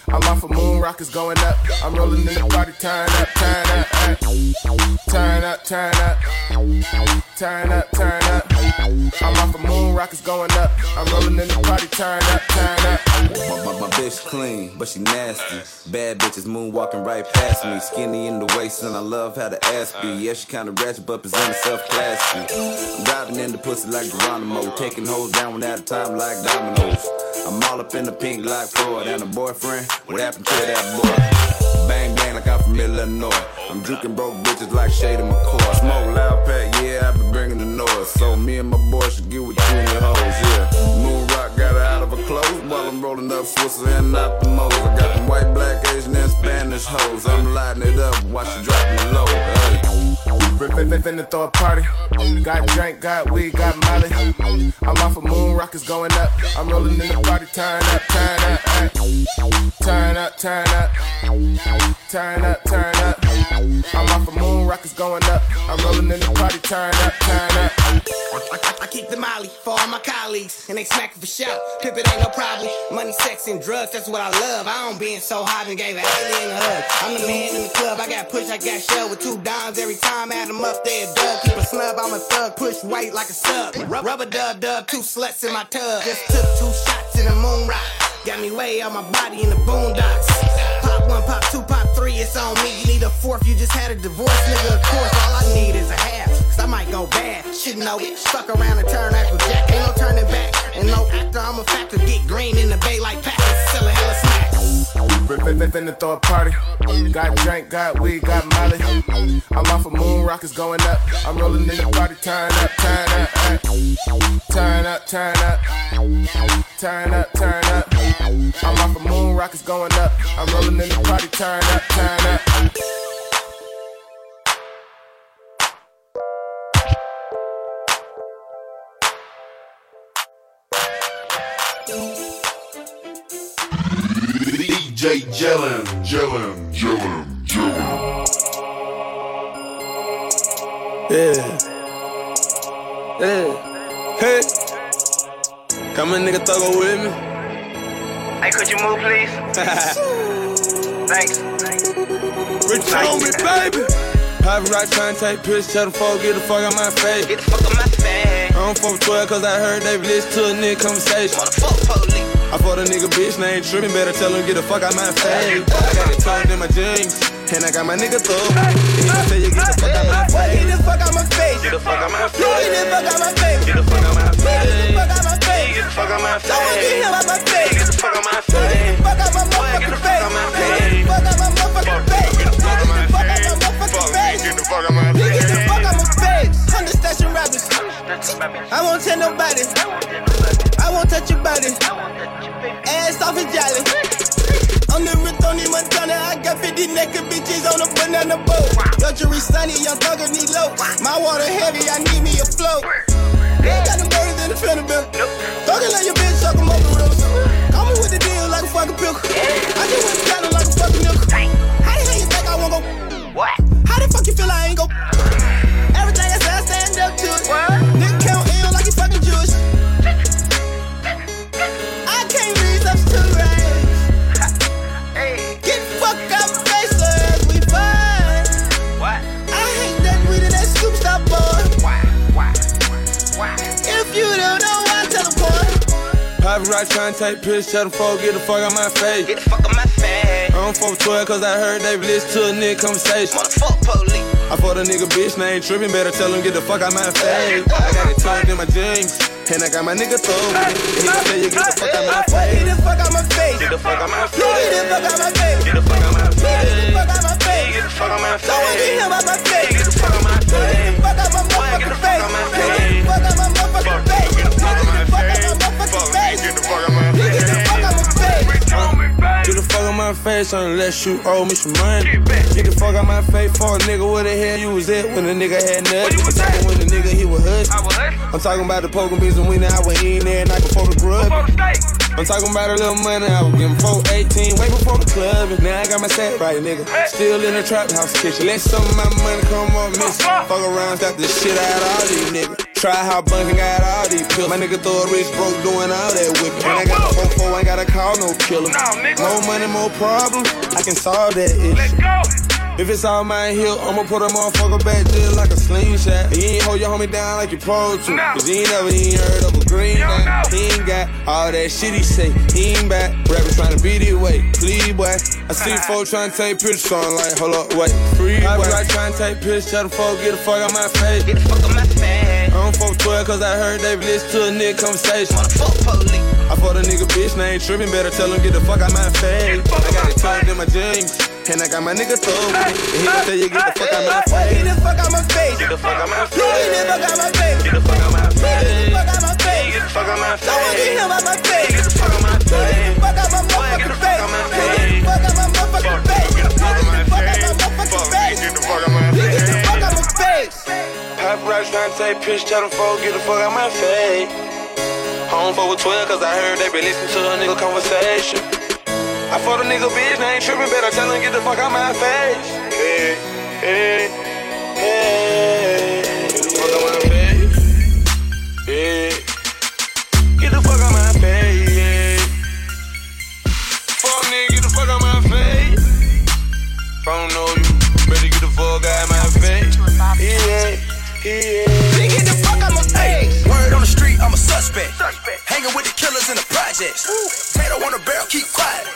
I'm off a moon, rockets going up. I'm rolling in the party, turn up, turn up, turn up, turn up, turn up, turn up. I'm off a moon, rockets going up. I'm rolling in the party, turn up, turn up. My, my, my bitch clean, but she nasty. Bad bitches moonwalking right past me. Skinny in the waist, and I love how the ass be. Yeah, she kinda ratchet, but present herself classy. I'm diving in the pussy like Geronimo, taking hold down one at a time like dominoes. I'm all up in the pink like Ford, and a boyfriend, what happened to that boy? Bang, bang, like I'm from Illinois. I'm juking broke bitches like Shady McCoy. Smoke loud pack, yeah, I been bringing the noise. So me and my boy should get with you and your hoes, yeah. Moon rock got her out of her clothes while I'm rolling up Swiss and not the most. I got them white, black, Asian, and Spanish hoes. I'm lighting it up while she dropping it low, hey. Finna throw a party. Got drink, got weed, got molly. I'm off a moon, rockets going up. I'm rolling in the party, turn up, turn up, turn up, turn up, turn up, turn up. I'm off a moon, rockets going up. I'm rolling in the party, turn up, turn up. I, I, I keep the molly for all my colleagues, and they smacking for shout. Pip it ain't no problem. Money, sex, and drugs, that's what I love. I don't being so hot and gave an alien a hug. I'm the man in the club. I got push, I got shell with two dimes every time. I'm at 'em up there, dub. Keep a snub, I'm a thug. Push weight like a sub. Rubber dub, dub. Two sluts in my tub. Just took two shots in the moon rock. Got me way out my body in the boondocks. Pop one, pop two, pop three. It's on me. You need a fourth. You just had a divorce, nigga. Of course, all I need is a half. Cause I might go bad. Shit, no. Fuck around and turn Uncle Jack. Ain't no turning back. And no actor, I'm a factor. Get green in the bay like Packers. Sell a hella snack. Finna throw a party. Got drink, got weed, got molly. I'm off a moon, rockets going up. I'm rolling in the party, turn up, turn up, turn up, turn up, turn up, turn up. I'm off a moon, rockets going up. I'm rolling in the party, turn up, turn up. D J Jellin, Jellin, Jellin, Jellin. Yeah. Yeah. Hey. Come in, nigga, thugger with me. Hey, could you move, please? Thanks. Rich on me, baby. Private rock trying to take piss, tell them folk, get the fuck out my face. Get the fuck out my face. I don't fuck with twelve, cause I heard they listen to a nigga conversation. Motherfuck police. I fought a nigga bitch named Trippin', better tell him get the fuck out my face. I got it turned in my jeans, and I got my nigga through. If I tell you get the fuck out my face, get the fuck out my face. Get the fuck out my face. Get the fuck out my face. Get the fuck out my face. Get the fuck out my face. Don't get him out my face. Get the fuck out my face. Get the fuck out my motherfucking face. Get the fuck out my motherfucking face. Get the fuck out my motherfucking face. Get the fuck out my face. Get the fuck out my face. Hundred station rappers. I won't tell nobody. I won't touch your body. Ass off and jolly. I'm the Rithoni Montana. I got fifty naked bitches on a banana boat. Luxury sunny, young thugger need low. My water heavy, I need me a float. They ain't got them birds in the fender bill. Thuggin' like your bitch, suck 'em up the roof. Call me with the deal like a fucking pill. I just went platinum like a fucking milk. How the hell you think I won't go? What? How the fuck you feel I ain't go? Everything I say, I stand up to it. Nigga count ill like you fucking Jewish. I can't read such two rays. Get fuck up faceless, we fine. What? I hate that we did that scoop stop boy. Why? Why? Why? If you don't know, I teleport. Private rock trying to take piss, tell them folk, get the fuck out my face. Get the fuck out my face. I don't fuck with twelve, cause I heard they listen to a nigga conversation. Motherfuck police. I fought a nigga bitch named Trippin', better tell him get the fuck out my face. I got it turned in my jeans. And I got my nigga throw me. He gon' tell you get the fuck out my face. Get the fuck out my face. Get the fuck out my face. Get the fuck out my face. Get the fuck out my face. Get the fuck out my face. Don't get him out my face. Get the fuck out my face. Get the fuck out my motherfucking face. Get the fuck out my motherfucking face. Get the fuck out my motherfucking face. Get the fuck out my face. Get the fuck out my face. Get the fuck out my face unless you owe me some money. Get the fuck out my face for a nigga. Where the hell you was at when the nigga had nothing? I'm talking when the nigga he was hustling. I'm talking about the poker beans. And we now we eatin' every night before the grub. I'm talking about a little money, I was getting four eighteen, way before the club. And now I got my set right, nigga. Still in the trap house kitchen. Let some of my money come on missing. Fuck around, got the shit out of all these niggas. Try how Bunkin got all these pills. My nigga throw a wrist broke doing all that whipping. When I got the four four, I ain't gotta call no killer. More money, more problems. I can solve that issue. Let's go. If it's all mine here, I'ma put a motherfucker back just like a slingshot. And you ain't hold your homie down like you pro to. No. Cause he ain't never he ain't heard of a green man. He ain't got all that shit he say. He ain't back. Rappers trying to beat it, wait. Please, boy. I see folk trying to take pictures, so I'm like, hold up, wait. Free, boy. I be like trying to take pictures, tell the folk, get the fuck out my face. Get the fuck out my face. I don't fuck twelve cause I heard they listen to a nigga conversation. Motherfuck police. I fought a nigga bitch, now ain't tripping, better tell him get the fuck out my face. I got it tied in my jeans. And I got my nigga throw me. And he gon' tell you, get the fuck out my face. Get the fuck out my face. Get the fuck out my face. Get the fuck out my face. Get the fuck out my face. Get the fuck out my face. I wanna get him out my face. Get the fuck out my face. Get the fuck out my motherfucking face. Get the fuck out my motherfucking face. Get the fuck out my motherfucking face. Get the fuck out my face. Get the fuck out my face. Paparazzi tryna take pictures, tell them folk, get the fuck out my face. Home for with twelve, cause I heard they been listening to a nigga conversation. I fought a nigga bitch, now ain't trippin', better tell him get the fuck out my face. Hey, hey, hey, get the fuck out my face. Hey, get the fuck out my face. Fuck nigga, get the fuck out my face. If I don't know you, better get the fuck out of my face. Yeah, yeah. Nigga, get the fuck out my face. Word on the street, I'm a suspect. Hanging with the killers in the projects. Tato on the barrel, keep quiet.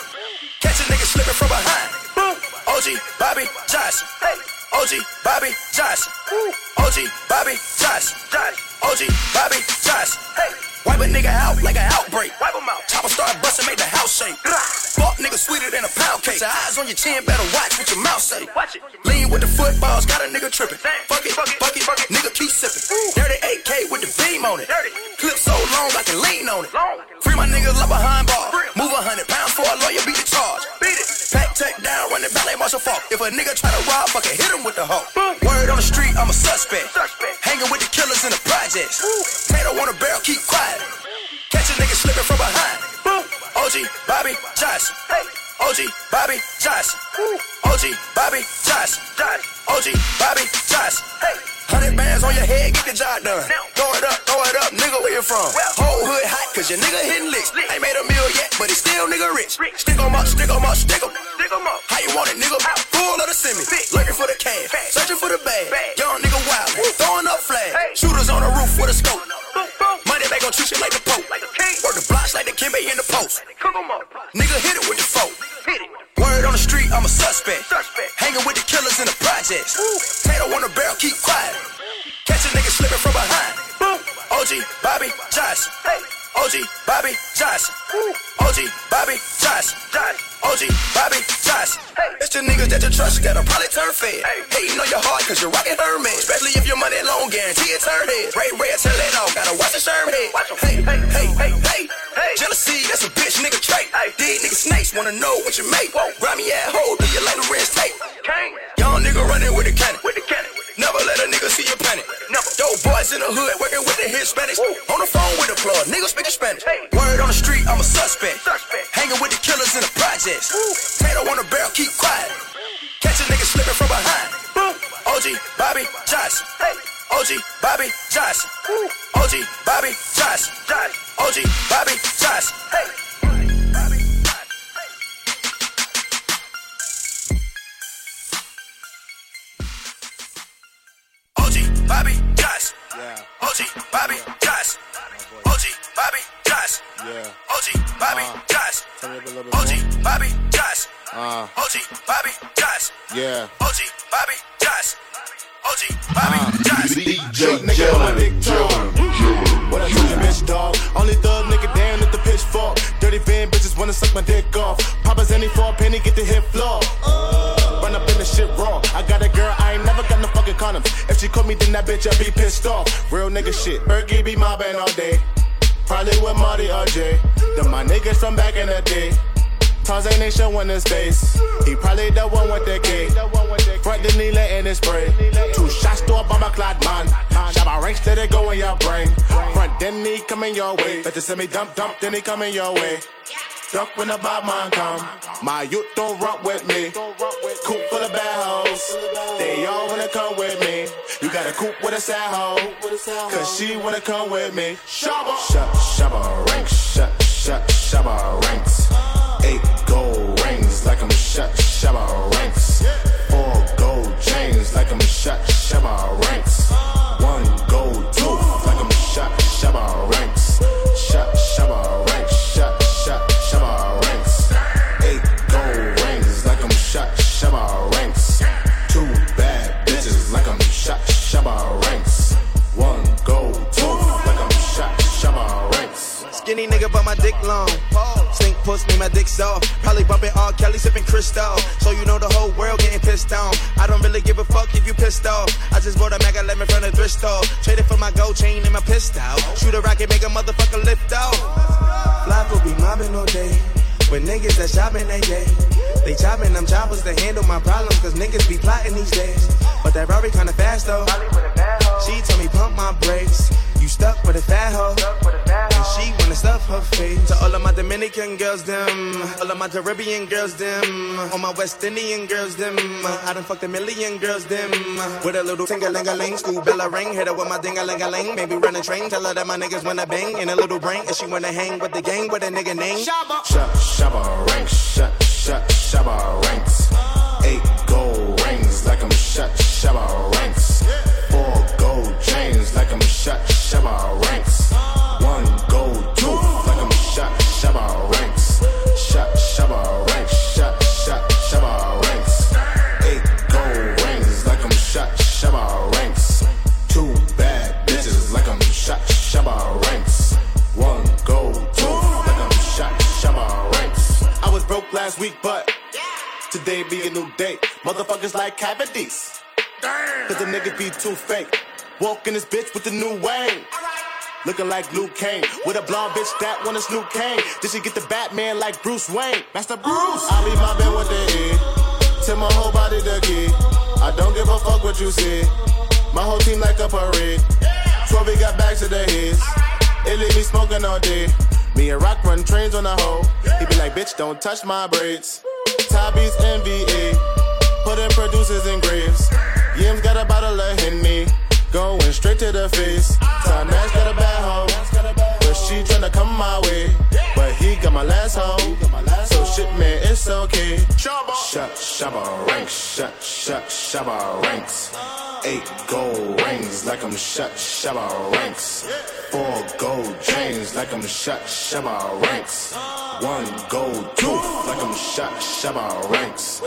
Catch a nigga slipping from behind. O G Bobby Johnson. O G Bobby Johnson. O G Bobby Johnson. O G Bobby Johnson. Wipe a nigga out like an outbreak. Chopper start busting, make the house shake. Fuck nigga sweeter than a pound cake. Your eyes on your chin, better watch what your mouth say. Lean with the footballs, got a nigga tripping. Fuck it, fuck it, fuck it, fuck it. Nigga keep sipping. Dirty A K with the beam on it. Clip so long I can lean on it. Free my niggas up behind bars. Move a hundred pounds for a lawyer, beat the charge. Pack tech down, run the ballet marshal fault. If a nigga try to rob, fucking hit him with the hawk. Word on the street, I'm a suspect. Hanging with the killers in the projects. Tato on the barrel, keep quiet. Catch a nigga slipping from behind. O G Bobby Johnson. O G Bobby Johnson. O G Bobby Johnson. O G Bobby Johnson. Hundred bands on your head, get the job done. Throw it up, throw it up, nigga, where you from? Whole hood hot, cause your nigga hitting licks. Ain't made a meal yet, but he still nigga rich. Stick em up, stick em up, stick em. How you want it, nigga? Full of the semi. Lurking for the cash, searching for the bag. Young nigga wild, throwing up flags. Shooters on the roof with a scope. Money, they gon' treat you like the Pope. Work the blocks like the Kimbe in the post. Nigga hit it with the folk. Word on the street, I'm a suspect. Hanging with the killers in the projects. Tato on the barrel, keep quiet. Catch a nigga slipping from behind. O G Bobby Johnson. O G Bobby Johnson. O G Bobby Johnson. O G Bobby Johnson. It's the niggas that you trust, you gotta probably turn fed. Hating on your heart cause you're rockin' Hermes. Especially if your money long, guarantee it turn heads. Ray Ray, tell it all, gotta watch the Sherm head. Hey, hey, hey, hey, hey, hey. Jealousy, that's a bitch nigga trait. These niggas snakes wanna know what you make. Grimy ass hole, do you like the red tape? Young nigga running with the cannon. Never let a nigga see you panic. Dope boys in the hood working with the Hispanics. Woo. On the phone with the plug, niggas speaking Spanish. Hey. Word on the street, I'm a suspect. suspect. Hanging with the killers in the projects. Tato on the barrel, keep quiet. Catch a nigga slipping from behind. Woo. O G Bobby Johnson. Hey. O G Bobby Johnson. Woo. O G Bobby Johnson. O G Bobby Johnson. Hey. Bobby Josh, yeah. O G Bobby Josh, O G Bobby Josh, yeah. O G Bobby uh, Josh, O G Bobby Josh, uh, O G Bobby Josh, yeah. O G Bobby Josh, O G Bobby Josh. D J John, what I tell you, bitch dog? Only thug nigga down at the pitchfork. Dirty van bitches wanna suck my dick off. Papa's any for a penny, get the hip floor. Run up in the shit raw. I got a girl, I ain't never got no fucking condoms. If she caught me, then that bitch, I be pissed off. Real nigga shit. Berkey be mobbing all day. Probably with Marty or Jay. Them my niggas from back in the day. Tarzan ain't showing his face. He probably the one with the gate. Front the needle in his spray. Two shots to a bomb, a clot man. Shot my ranks, let it go in your brain. Front then he coming your way. Better send me dump, dump, then he coming your way. Duck when the bad man come. My youth don't rock with me. Coop full of bad hoes. They all wanna come with me. You got a coupe with a side hoe, cause she wanna come with me. Shabba, shabba, shabba ranks, shabba, shabba, shabba ranks. Eight gold rings like I'm shabba, shabba ranks. Four gold chains like I'm shabba, shabba ranks. One gold tooth like I'm shabba, shabba ranks. Shabba, shabba ranks, shabba, shabba, shabba ranks. Eight gold rings like I'm shabba, shabba ranks. Two bad bitches like I'm shabba, shabba ranks. One gold tooth like I'm shabba, shabba ranks. Skinny nigga but my dick long. Stink puss, me my dick soft. Probably bumping R. Kelly, sipping Cristal. So you know the whole world getting pissed on. I don't really give a fuck if you pissed off. I just bought a Mac eleven from the thrift store. Traded for my gold chain and my pistol. Shoot a rocket, make a motherfucker lift off. Fly will be mobbing all day. With niggas that shopping, they gay. They chopping them choppers to handle my problems, cause niggas be plotting these days. But that Rory kinda fast though. She told me pump my brakes. You stuck with a fat hoe, and she wanna stuff her face. To all of my Dominican girls, them. All of my Caribbean girls, them. All my West Indian girls, them. I done fucked a million girls, them. With a little ting-a-ling-a-ling, school bell a ring. Hit her with my ding-a-ling-a-ling. Maybe run a train, tell her that my niggas wanna bang. In a little brain, and she wanna hang with the gang with a nigga named Shabba. Shabba, shabba ranks, shabba, shabba, shabba ranks. Eight gold rings like I'm shabba, shabba ranks. Four gold chains like I'm shabba, shabba ranks. One gold tooth like I'm shabba, shabba ranks. Shabba, shabba ranks, shabba, shabba, shabba ranks. Eight gold rings like I'm shabba, shabba ranks. Two bad bitches like I'm shabba, shabba ranks. One gold tooth like I'm shabba, shabba ranks. I was broke last week, but today be a new day. Motherfuckers like cavities, cause the niggas be too fake. Walking this bitch with the new wave, looking like Luke Kane. With a blonde bitch that wanna Snoop Kane. Did she get the Batman like Bruce Wayne? Master Bruce. I leave my bed with the head, till my whole body dirty. I don't give a fuck what you say. My whole team like a parade. Twelve got bags to the heads. It leave me smoking all day. Me and Rock run trains on the hoe. He be like, bitch, don't touch my braids. Tobby's N B A, putting producers in graves. Yim's got a bottle of Henny, going straight to the face. Time Nash got a bad hoe, but she tryna come my way. But he got my last hoe, so shit man, it's okay. Shabba, shabba ranks, shabba, shabba ranks. Eight gold rings like I'm shabba, shabba ranks. Four gold chains like I'm shabba, shabba ranks. One gold tooth like I'm shabba, shabba ranks.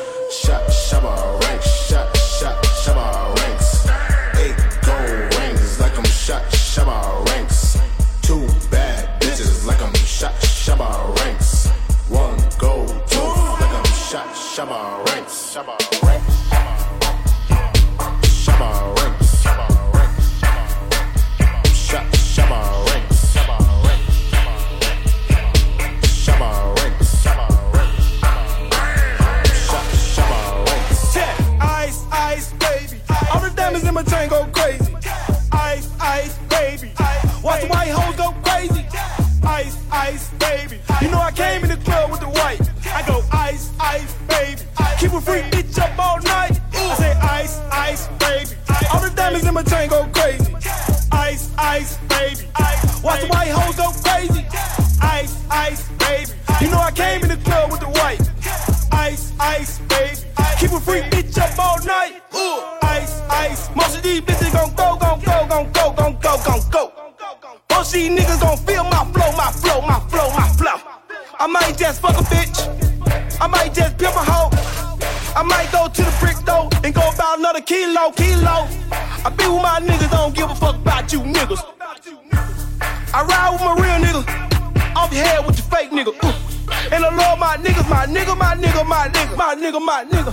Shabba, shabba ranks, shabba, shabba, shabba ranks. Like I'm shabba, shabba ranks. Two bad bitches like I'm shabba, shabba ranks. One gold tooth like I'm shabba, shabba ranks. Shabba ranks, shabba ranks, shabba ranks, shabba, shabba ranks, shabba ranks, shabba ranks, shabba ranks. Check, ice, ice, baby. All the diamonds in my chain go crazy. Ice, ice, baby. Ice, watch the white hoes go crazy. Ice, ice, baby. You know I came in the club with the white. I go ice, ice, baby. Keep a freak bitch up all night. I say ice, ice, baby. All the diamonds in my chain go crazy. Ice, ice, baby. Watch the white hoes go crazy. Ice, ice, baby. You know I came in the club with the white. Ice, ice, baby. Keep a freak bitch up all night. Ice, ice. Most of these bitches gon' go, gon' go, gon' go, gon' go, gon' go. Most of these niggas gon' feel my flow, my flow, my flow, my flow. I might just fuck a bitch. I might just pimp a hoe. I might go to the brick though and go about another kilo, kilo. I be with my niggas, I don't give a fuck about you niggas. I ride with my real niggas. Off your head with your fake nigga. Ooh. And I love my niggas, my nigga, my nigga, my nigga, my nigga, my nigga.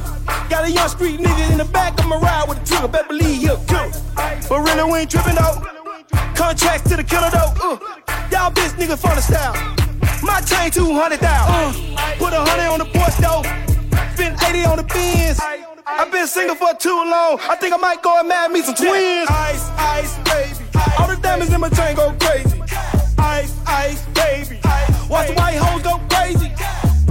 Got a young street nigga in the back of my ride with a trigger, better believe he'll kill. But really we ain't trippin' though. Contracts to the killer though. Uh, y'all bitch niggas for the style. My chain two hundred thousand. Uh, put a hundred on the porch though. Spent eighty on the Benz. I been single for too long. I think I might go and mad me some twins. Ice, ice, baby. All the diamonds in my chain go crazy. Ice, ice, baby. Watch the white hoes go crazy.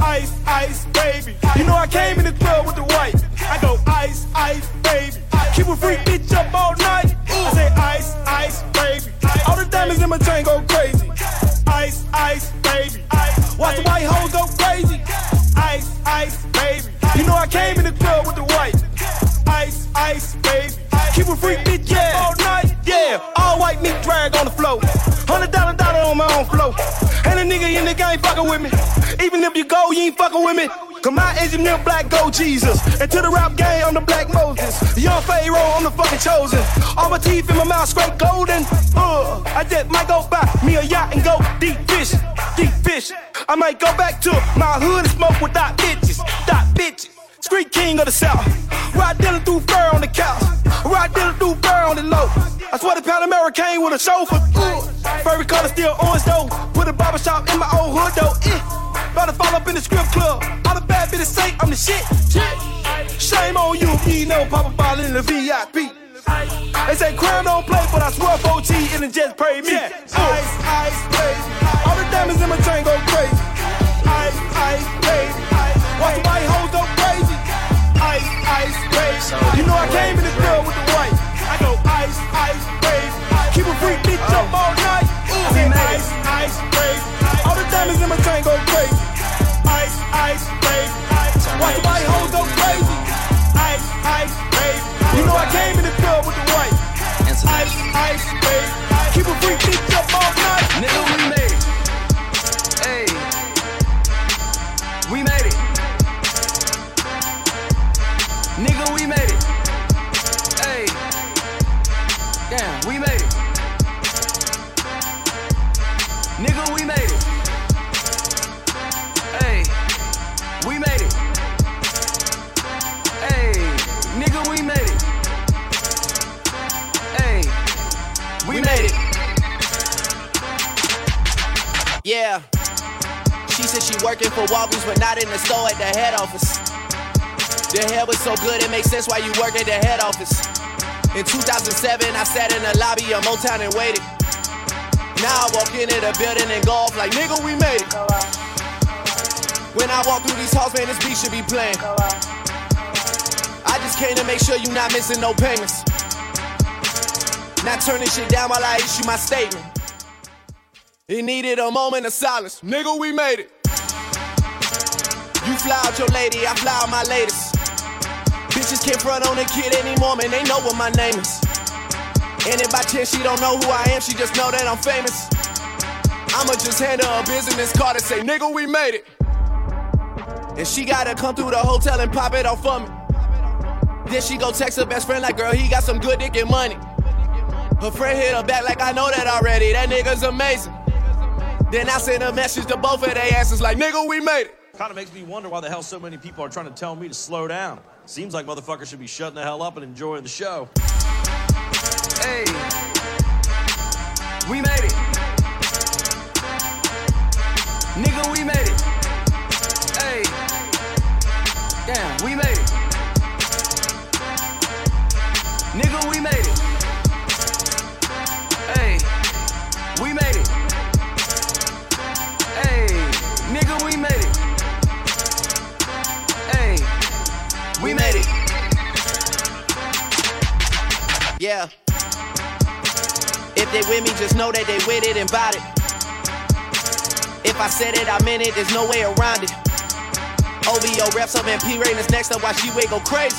Ice, ice, baby. You know I came in the club with the white. I go ice, ice, baby. Keep a freak bitch up all night. I say ice, ice, baby. All the diamonds in my chain go crazy. Ice, ice, baby. Watch the white hoes go crazy. Ice, ice, baby. You know I came in the club with the white. Ice, ice, baby. Keep a freak bitch up all night. Yeah, all white meat drag on the floor. Hundred dollar dollar on my own flow. Ain't a nigga in the game fucking with me. Even if you go, you ain't fucking with me. Cause my engineer black go Jesus. And to the rap game, I'm the black Moses. Young Pharaoh, I'm the fucking chosen. All my teeth in my mouth straight golden. Uh, I just might go buy me a yacht and go deep fish, deep fish. I might go back to my hood and smoke with dot bitches, dot bitches. Street king of the South. Ride dealing through fur on the couch. Ride dealing through fur on the low. I swear the Panamera came with a chauffeur. Uh, furry color still orange though. Put a barbershop in my old hood though. Eh. About to fall up in the strip club. All the bad bitches say I'm the shit. Shame on you, you know Papa Ball in the V I P. They say crime don't play, but I swear four G and it just pray me. Ice, ice, baby. All the diamonds in my chain go crazy. Ice, ice, baby. Watch the white hoes go crazy. Ice, ice, baby. You know I came in the club with the white. I go ice, ice, baby. Keep a freak bitch up all night. I say ice, ice, baby. All the diamonds in my chain go crazy. Ice, ice, baby. Watch the white hoes go crazy. Ice, ice, baby. You know I came in the club with the white. Ice, ice, baby. Keep a free kick up all night. Nigga, we made it. Hey, we made it. Nigga, we made it. Hey, damn, we made it. Nigga, we made it. Hey, we made it. Hey, nigga, we made it. Hey, we, we made, made it. it. Yeah. She said she working for Walgreens, but not in the store at the head office. The hair was so good, it makes sense why you work at the head office. In two thousand seven, I sat in the lobby of Motown and waited. Now I walk into the building and go off like, nigga, we made it. When I walk through these halls, man, this beat should be playing. I just came to make sure you not missing no payments. Not turning shit down while I issue my statement. It needed a moment of silence. Nigga, we made it. You fly out your lady, I fly out my latest. Bitches can't front on a kid anymore, man, they know what my name is. And if by chance she don't know who I am, she just know that I'm famous. I'ma just hand her a business card and say, nigga, we made it. And she gotta come through the hotel and pop it off for me. Then she go text her best friend like, girl, he got some good dick and money. Her friend hit her back like, I know that already, that nigga's amazing. Then I send a message to both of their asses like, nigga, we made it. Kinda makes me wonder why the hell so many people are trying to tell me to slow down. Seems like motherfuckers should be shutting the hell up and enjoying the show. Hey, we made it. Nigga, we made it. Hey, damn, we made it. Nigga, we made it. Hey, we made it. Hey, nigga, we made it. Hey, we made it. Yeah. If they with me, just know that they with it and bout it. If I said it, I meant it, there's no way around it. O V O reps up and P-Rain is next up while she way go crazy.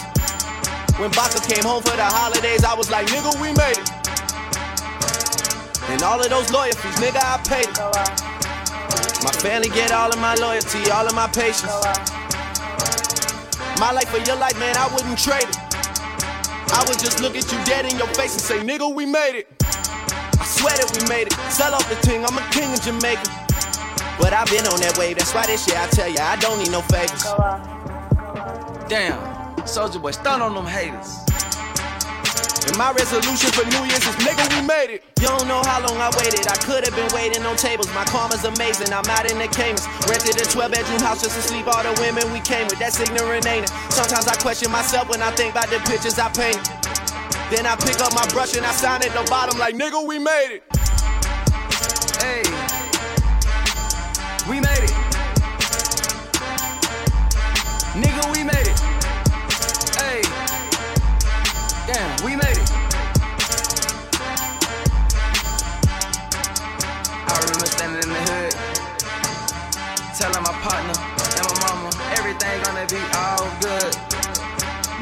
When Baca came home for the holidays, I was like, nigga, we made it. And all of those lawyer fees, nigga, I paid it. My family get all of my loyalty, all of my patience. My life for your life, man, I wouldn't trade it. I would just look at you dead in your face and say, nigga, we made it. I swear that we made it. Sell off the ting, I'm a king in Jamaica. But I've been on that wave, that's why this year I tell ya, I don't need no favors. Damn, Soulja Boy, stun on them haters. And my resolution for New Year's is, nigga, we made it. You don't know how long I waited, I could have been waiting on tables. My karma's amazing, I'm out in the Caymans. Rented a twelve-bedroom house just to sleep all the women we came with. That's ignorant, ain't it? Sometimes I question myself when I think about the pictures I painted. Then I pick up my brush and I sign at the bottom like, nigga, we made it. Hey, we made it. Nigga, we made it. Hey, damn, We made it. I remember standing in the hood, telling my partner and my mama, everything gonna be all good.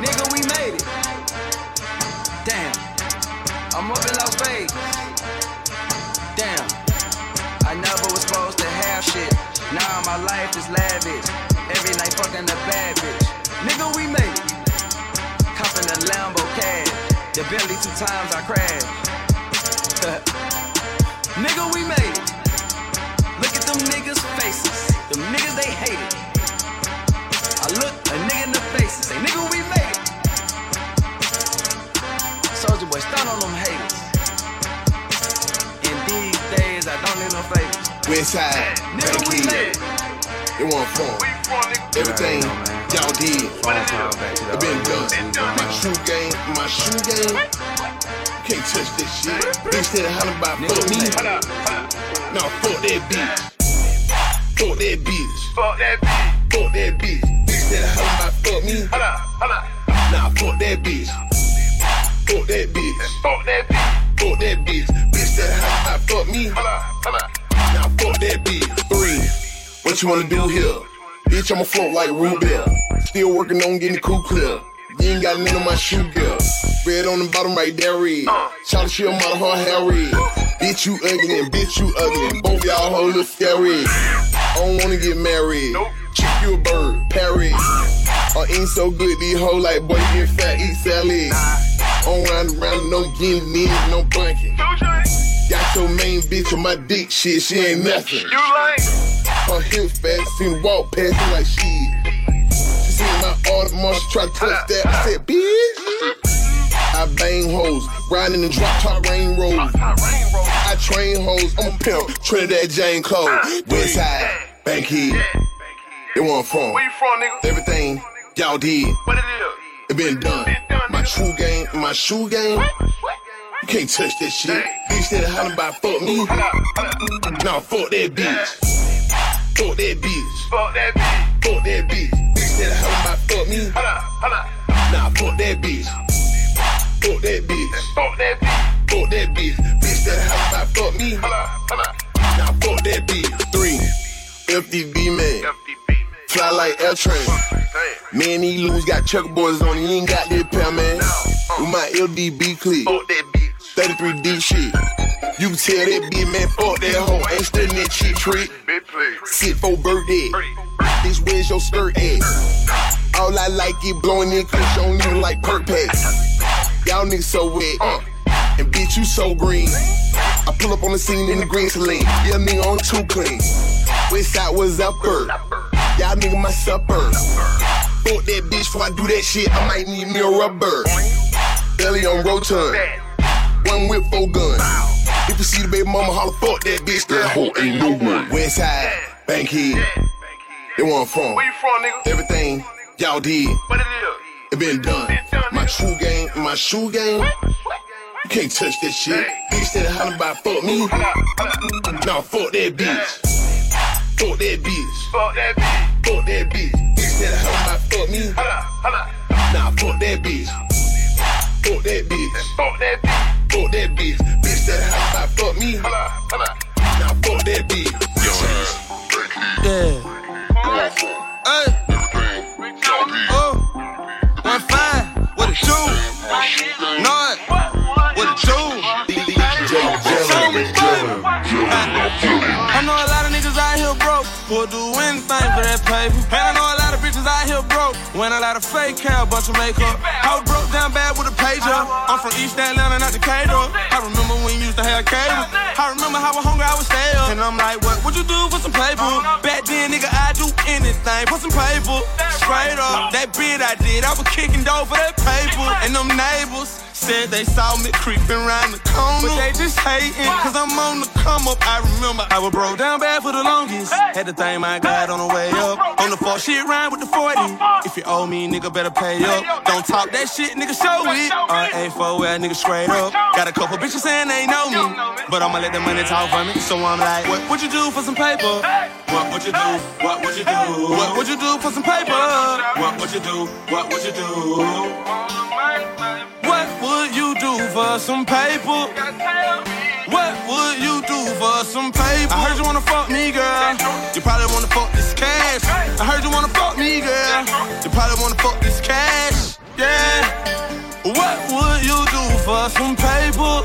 Nigga, we made it. Damn, I'm up in Las Vegas. Damn, I never was supposed to have shit. Now my life is lavish. Every night fucking a bad bitch. Nigga, we made it. Copping the Lambo cab, the Bentley two times I crashed. Nigga, we made it. Look at them niggas' faces. Them niggas, they hate it. I look a nigga in the face and say, nigga, we made it. Soulja Boy, stun on them haters. And these days, I don't need no favors. Westside, nigga, we made it. It won't fall. Everything y'all did, it been done. My shoe game, my shoe game, can't touch this shit. Bitch said hollering about fuck me. Nah, fuck that bitch. Fuck that bitch. Fuck that bitch. Fuck that bitch. Bitch said hollering about fuck me. Nah, fuck that bitch. Fuck that bitch. Fuck that bitch. Fuck that bitch. Bitch said hollering about fuck me. Nah, fuck that bitch. Three, what you wanna do here? Bitch, I'ma float like Rubel. Still working on getting the cool clear. You ain't got none of my shoe, girl. Red on the bottom right there, red. Charlie, she a model, her hair red. Bitch, you ugly and bitch, you ugly. Both y'all hoes look scary. I don't wanna get married. Chick, you a bird, parrot. I ain't so good, these hoes like, boy, you get fat, eat salad. I don't round around, no getting in, no bunking. Got your main bitch on my dick, shit, she ain't nothing. You like? Her hips fast, seen her walk past me like shit. She seen my Audemars, she tried to touch that. I said, bitch. I bang hoes, riding in the drop top rain road. I train hoes, I'm a pimp, Trinidad Jane Cole. Westside, Bankhead, it wasn't from. Where you from, nigga? Everything y'all did, what it is, it been done. My true game, my shoe game. You can't touch that shit. Hey. Bitch that hollering about fuck me. Nah, fuck that bitch. Fuck that bitch. Fuck that bitch. Fuck that bitch. Bitch that hollering about fuck me. Nah, fuck that bitch. Fuck that bitch. Fuck that bitch. Fuck that bitch. Bitch that hollering about fuck me. Nah, fuck that bitch. Three, F D B man. Fly like L train. Man, these loons got checkerboards on. He ain't got that pair, man. With my L D B clip. Fuck that bitch. thirty-three D shit. You can tell that bitch, man, fuck that hoe. Ain't studying that shit trick. Sit for birthday. Bitch, where's your skirt at? All I like is blowing in cause you don't even like perk packs. Y'all niggas so wet. Uh. And bitch, you so green. I pull up on the scene in the green saline. Yeah, nigga, I'm too clean. Westside was upper. Y'all nigga, my supper. Fuck that bitch before I do that shit. I might need me a rubber. Belly on rotund. One whip, four gun. If you see the baby mama holler, fuck that bitch. That hoe ain't no one. Westside, Bankhead. It wasn't from. Where you from, nigga? Everything y'all did, what it is, it been done. My true game, my shoe game. You can't touch that shit. Bitch that holler about fuck me. Nah, fuck that bitch. Fuck that bitch. Fuck that bitch. Fuck that bitch. Bitch that holler about fuck me. Nah, fuck that bitch. Fuck that bitch. Fuck that bitch. Fuck that bitch. Bitch that how I fuck me. Now nah, fuck that bitch. Yo, yeah. Hey. Oh. One five. What a two. Not. What a two. I know a lot of niggas out here broke. Who'll do anything for that paper. And I know a lot of bitches out here broke. When a lot of fake hair, a bunch of makeup. I was broke down bad with a pager. I'm from East Atlanta, not Decatur. I remember when you used to have cable. I remember how I hungry I would stay up. And I'm like, what would you do for some paper? Back then, nigga, I'd do anything for some paper. Straight up, that bid I did, I was kicking dough for that paper. And them neighbors said they saw me creeping round the corner. But they just hating, cause I'm on the come up. I remember I was broke down bad for the longest. Had the thing I got on the way up. On the four shit rhyme with the forty. If you owe me, nigga, better pay up. Don't talk that shit, nigga, show it. R A four, where nigga straight up. Got a couple bitches saying they know me. But I'ma let the money talk for me. So I'm like, what would you do for some paper? What would you do? What would you do? What would you do for some paper? What would you do? What would you do? What would some paper? What would you do for some paper? I heard you wanna fuck me, girl. You probably wanna fuck this cash. I heard you wanna fuck me, girl. You probably wanna fuck this cash. Yeah. What would you do for some paper?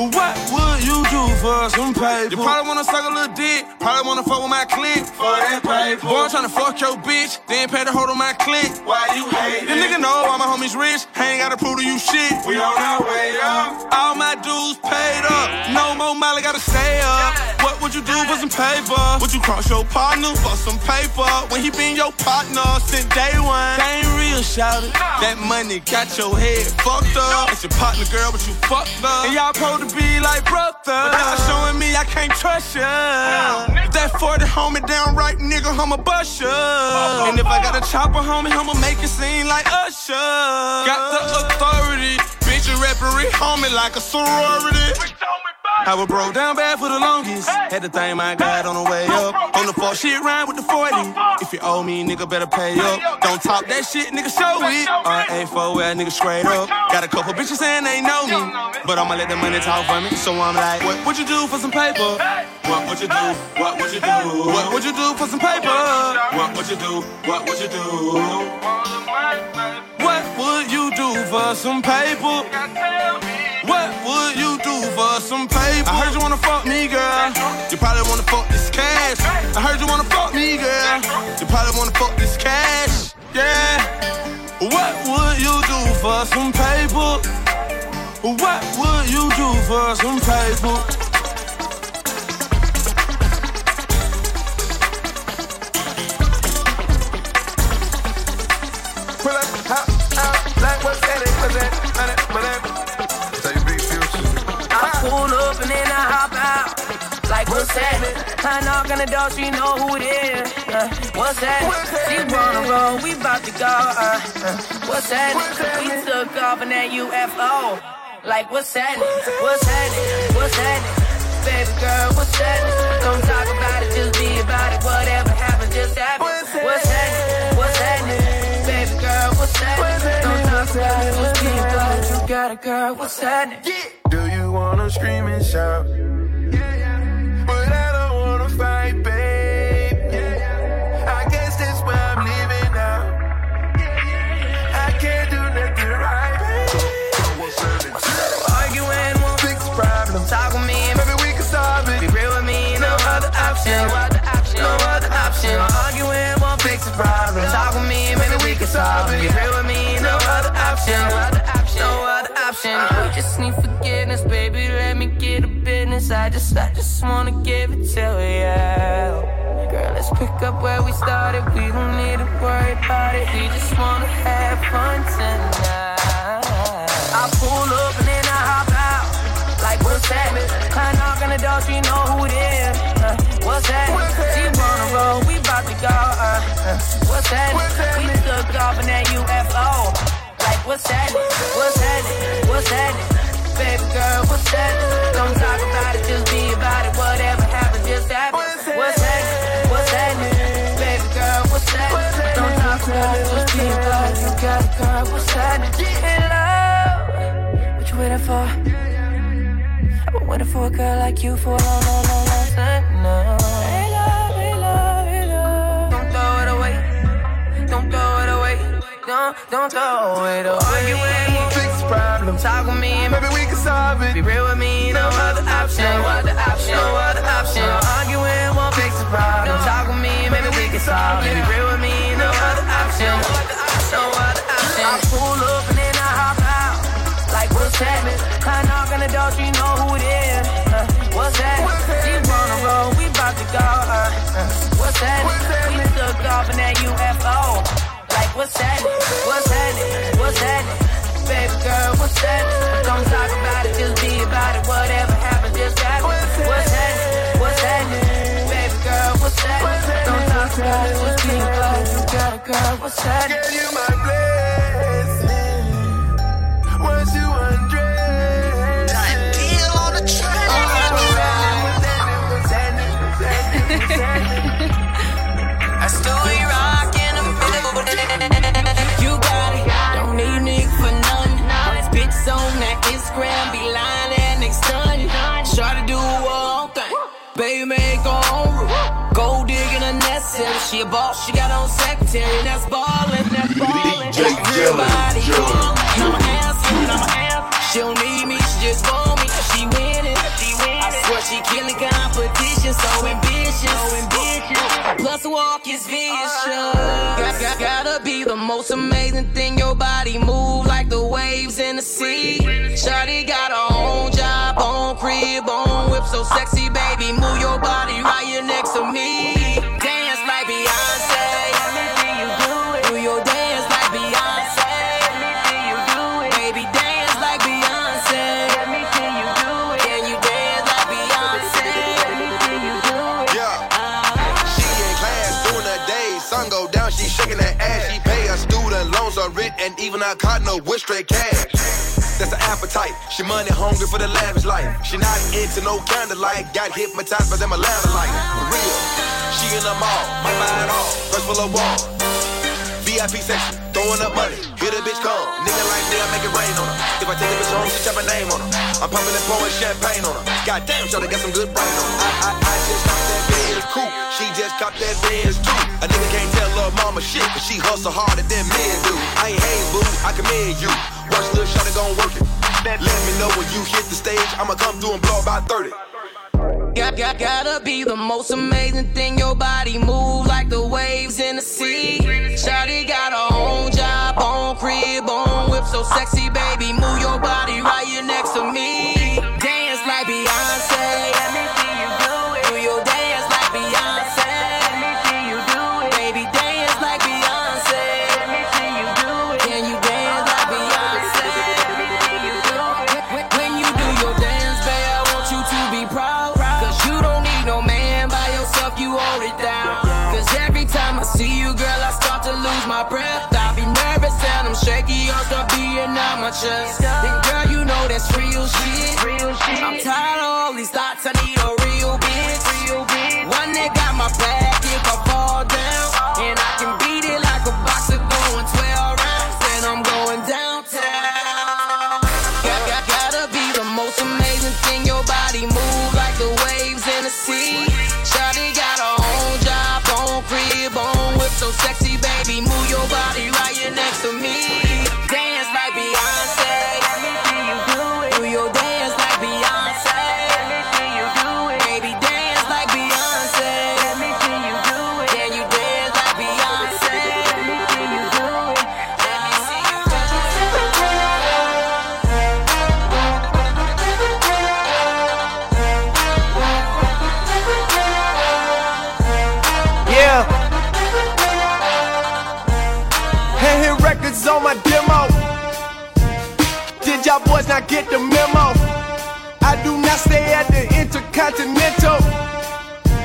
What would you do for some paper? You probably wanna suck a little dick, probably wanna fuck with my clique for that paper. Boy, I'm tryna fuck your bitch, then pay the hold on my clique. Why you hate this it? Nigga know all my homies rich, I ain't gotta prove to you shit. We on our way up, all my dues paid up. No more Molly, gotta stay up. What would you do for some paper? Would you cross your partner for some paper? When he been your partner since day one, they ain't real, shout it. That money got your head fucked up. It's your partner, girl, but you fucked up. And y'all pro to be like brother, but now showing me I can't trust ya. Nah, that forty homie down right, nigga, I'ma bust ya. Oh, and if I got a chopper, homie, I'ma make it seem like Usher. Got the authority, bitch, a referee, homie, like a sorority. I was broke down bad for the longest. Had to thank my God on the way up. On the floor, shit rhyme with the forty. If you owe me, nigga, better pay up. Don't talk that shit, nigga, show it. R A four, that nigga straight up. Got a couple bitches saying they know me, but I'ma let the money talk for me. So I'm like, what would you do for some paper? What would you do? What would you do? What would you do for some paper? What would you do? What would you do? What would you do for some paper? What would you do for some paper? I heard you wanna fuck me, girl. You probably wanna fuck this cash. I heard you wanna fuck me, girl. You probably wanna fuck this cash. Yeah. What would you do for some paper? What would you do for some paper? What's that? I knock on the door, she know who it is. Uh, what's that? She wanna roll, we bout to go. Uh, uh, what's that? We took off in that U F O. Like, what's that? What's that? What's that? Baby girl, what's that? Don't talk about it, just be about it. Whatever happens, just happen. What's that? What's that? What's that? Baby girl, what's that? Don't talk about it, just be about it. You got a girl, what's that? Do you wanna scream and shout? Right, babe, yeah. I guess that's why I'm leaving now. I can't do nothing right, babe. Arguing won't fix the problem. Talk with me, maybe we can solve it. Be real with me, no other option. No other option. No other option. Arguing won't fix the problem. Talk with me, maybe we can solve it. Be real with me, no other option. No other option. No other option. We just need forgiveness, baby. Let me get a. I just, I just wanna give it to you. Girl, let's pick up where we started. We don't need to worry about it. We just wanna have fun tonight. I pull up and then I hop out. Like, what's that? I knock on the door, she know who it is. Uh, what's that? She wanna roll, we bout to go. Uh, uh, what's that? We took off in that U F O. Like, what's that? What's that? What's that? Baby girl, what's that? Don't talk about it, just be about it. Whatever happens, just happen. What's that? What's that? Baby girl, what's that? Don't talk about it, just be about it. You got it, girl, what's that? In love, what you waiting for? I've been waiting for a girl like you for a long, long, long, long time. No. Hey love, hey love, hey love. Don't throw it away. Don't throw it away. Don't, don't throw it away. Problem. Talk with me, maybe we can solve it. Be real with me, no, no other option. No other option, no other option. Arguing won't fix the problem. Talk with me, maybe we can solve it. Be real with me, no other option. No other option. I pull up and then I hop out. Like, what's that? I knock on the door, she know who it is. Uh, what's that? She wanna roll, we bout to go. Uh, uh, what's that? We took off in that U F O. Like, what's that? What's that? What's that? Baby girl, what's that? Don't talk about it, just be about it. Whatever happens, just happen. What's that? What's that? Baby girl, what's that? Don't talk about it, just be about it. You got a girl, what's that? Girl, you my blessing. Once you undress, got a deal on the track. I still ain't rockin' them. You got it. Don't need me for nothing. It's on that Instagram. She a boss, she got on secretary, and that's ballin', that's ballin'. D J Kelly, John. I'm an ass, I'm an ass. She don't need me, she just want me. She winning, she winning. I swear she killing competition, so ambitious, so ambitious. Plus walk is vicious. Got, gotta be the most amazing thing. Your body move like the waves in the sea. Shawty got her own job, own crib, own whip, so sexy, baby. Move your body right here next to me. And even I caught no with straight cash. That's the appetite. She money hungry for the lavish life. She not into no candlelight. Got hypnotized by them a ladder light. For real. She in the mall. Might buy it all. First full of wall. V I P section. Throwing up money. Here the bitch come. Nigga like me, I make it rain on her. If I take the bitch home, she tap her name on her. I'm pumping and pouring champagne on her. Goddamn, sure they got some good brain on her. I, I, I just cop that Benz coupe. She just cop that Benz too. A nigga can't tell her mama shit, cause she hustle harder than men do. I ain't hate boo, I commend you. Watch Lil Shawty gon' work it. Let me know when you hit the stage, I'ma come through and blow about thirty. Got, got, gotta be the most amazing thing. Your body move like the waves in the sea. Shawty got her own job, own crib, own whip, so sexy, baby. Move your body right here next to me. Dance like Beyonce. Just, then girl, you know that's real shit. Real shit. I'm tired of all these thoughts. I need a real bitch. Real bitch. One that got my back if I fall down, and I can beat it like a boxer going twelve rounds. Then I'm going downtown. Got, got, gotta be the most amazing thing. Your body move like the waves in the sea. Shawty got her own job, own crib, own whip, so sexy, baby. Move your body right here next to me. I get the memo. I do not stay at the Intercontinental,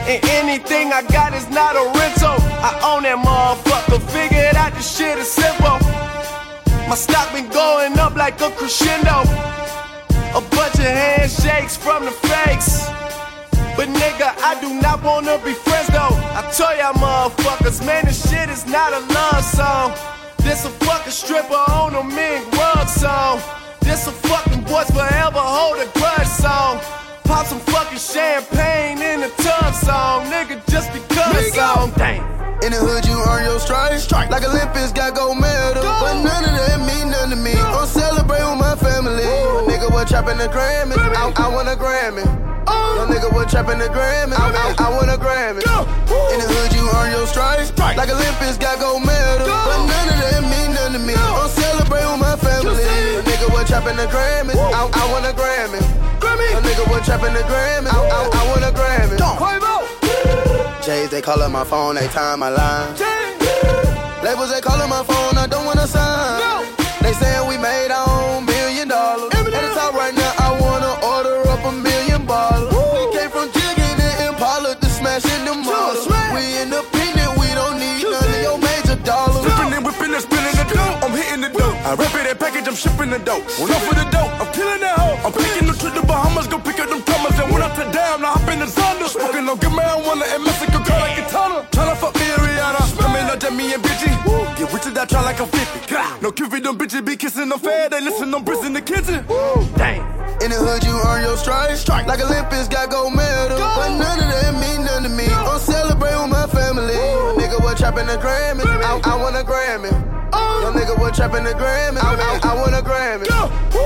and anything I got is not a rental. I own that motherfucker. Figured out this shit is simple. My stock been going up like a crescendo. A bunch of handshakes from the fakes, but nigga, I do not wanna be friends though. I tell y'all motherfuckers, man, this shit is not a love song. This a fucking stripper on a mink rug song. This a fucking boys forever hold a grudge song. Pop some fucking champagne in the tub song. Nigga, just because song. Dang. In the hood, you earn your stripe. Strike. Like Olympics, got gold medal. Go. But none of that mean nothing to me. Don't no. Celebrate with my family. Ooh. Nigga, we're trapping the Grammys. I, I want a Grammy. Yo, nigga, we're trapping the Grammys. I, I, I want a Grammy. Go. In the hood, you earn your stripe. Strike. Like Olympics, got gold medal. Go. But none of that mean nothing to me. Don't no. Celebrate with my family. We're trapping the Grammys. I, I want a Grammy. Grammy. A nigga, we're trapping the Grammys. I, I, I want a Grammy. Don't. J's, they call up my phone, they time my line. Yeah. Labels, they call up my phone, I don't want to sign. No. They saying we made our own million dollars. At the top right now, I want to order up a million bottles. Woo. We came from jigging and Impala to smashing them models. We independent, we don't need you none see. Of your major dollars. Flipping and whipping and spinning the dough. I'm hitting the dough. I rip it and package, I'm shipping the dope. Go for the dope, I'm killing that hoe. I'm picking them to the Bahamas, go pick up them Thomas. And when I turn down, I hop in the Zonda. Smoking on good marijuana and Mexico, girl like a tunnel. Tryna fuck me and Rihanna. I'm in love with me and bitchy. Get rich as I try like I'm fifty. No Q V, them bitches be kissing, I'm fed. They listen, I'm bricks in the kitchen. Dang. In the hood, you earn your stripe. Strike. Like Olympics, got gold medal. Go. But none of that mean nothing to me. Go. Don't celebrate with my family. Woo. Nigga, nigga was trapping the Grammys. I, I want a Grammy. Oh. Young nigga was trapping the Grammys. I, I, I want a Grammy.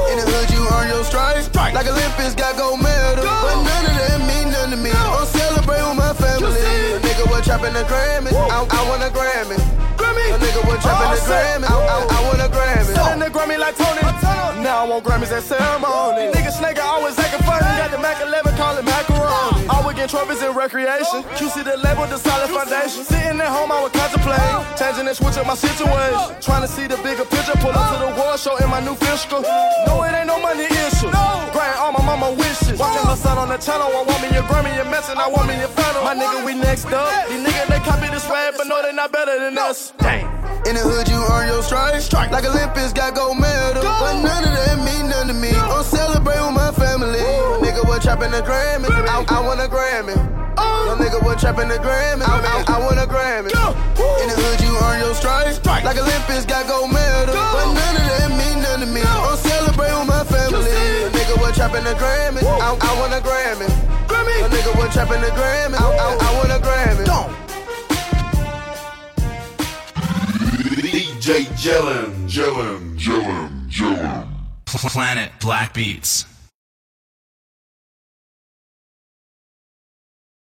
In the hood, you earn your stripes. Strike. Like Olympics, got gold medal. Go. But none of that mean nothing to me. Go. I'm celebrating with my family. Young nigga was trapping the Grammys. I, I want a Grammy. Grammy. Young nigga was trapping oh, the Grammys. I, I, I want a Grammy. Selling the Grammy like Tony. Tony. Now I want Grammys at ceremony. Nigga, snake, I always acting funny. Got the Mac eleven, call it macaroni. Trophies in recreation. Q C the label, the solid foundation. Sitting at home, I would contemplate. Changing and switching my situation. Trying to see the bigger picture. Pull up to the world show in my new fiscal. No, it ain't no money issue. Grant all my mama wishes. Watching her son on the channel. I want me your Grammy, your mess, and I want me your final. My nigga, we next up. These niggas, they copy this rap, but no, they not better than us. Dang. In the hood, you earn your stripes. Strike. Like Olympics, got gold medal. Go. But none of that mean nothing to me. Go. I'm celebrating with my family. Woo. Nigga, was trapping the Grammys. I, I want a Grammy. Oh. Yo, nigga, was trapping the Grammys. I, I, I want a Grammy. In the hood, you earn your stripes. Strike. Like Olympics, got gold medal. Go. But none of that mean nothing to me. Go. I'm celebrating with my family. Nigga, was trapping the Grammys. I, I want a Grammy. Yo, nigga, was trapping the Grammys. I, I, I want a Grammy. Go. D J Jellin, Jellin, Jellin, Jellin. Planet Black Beats.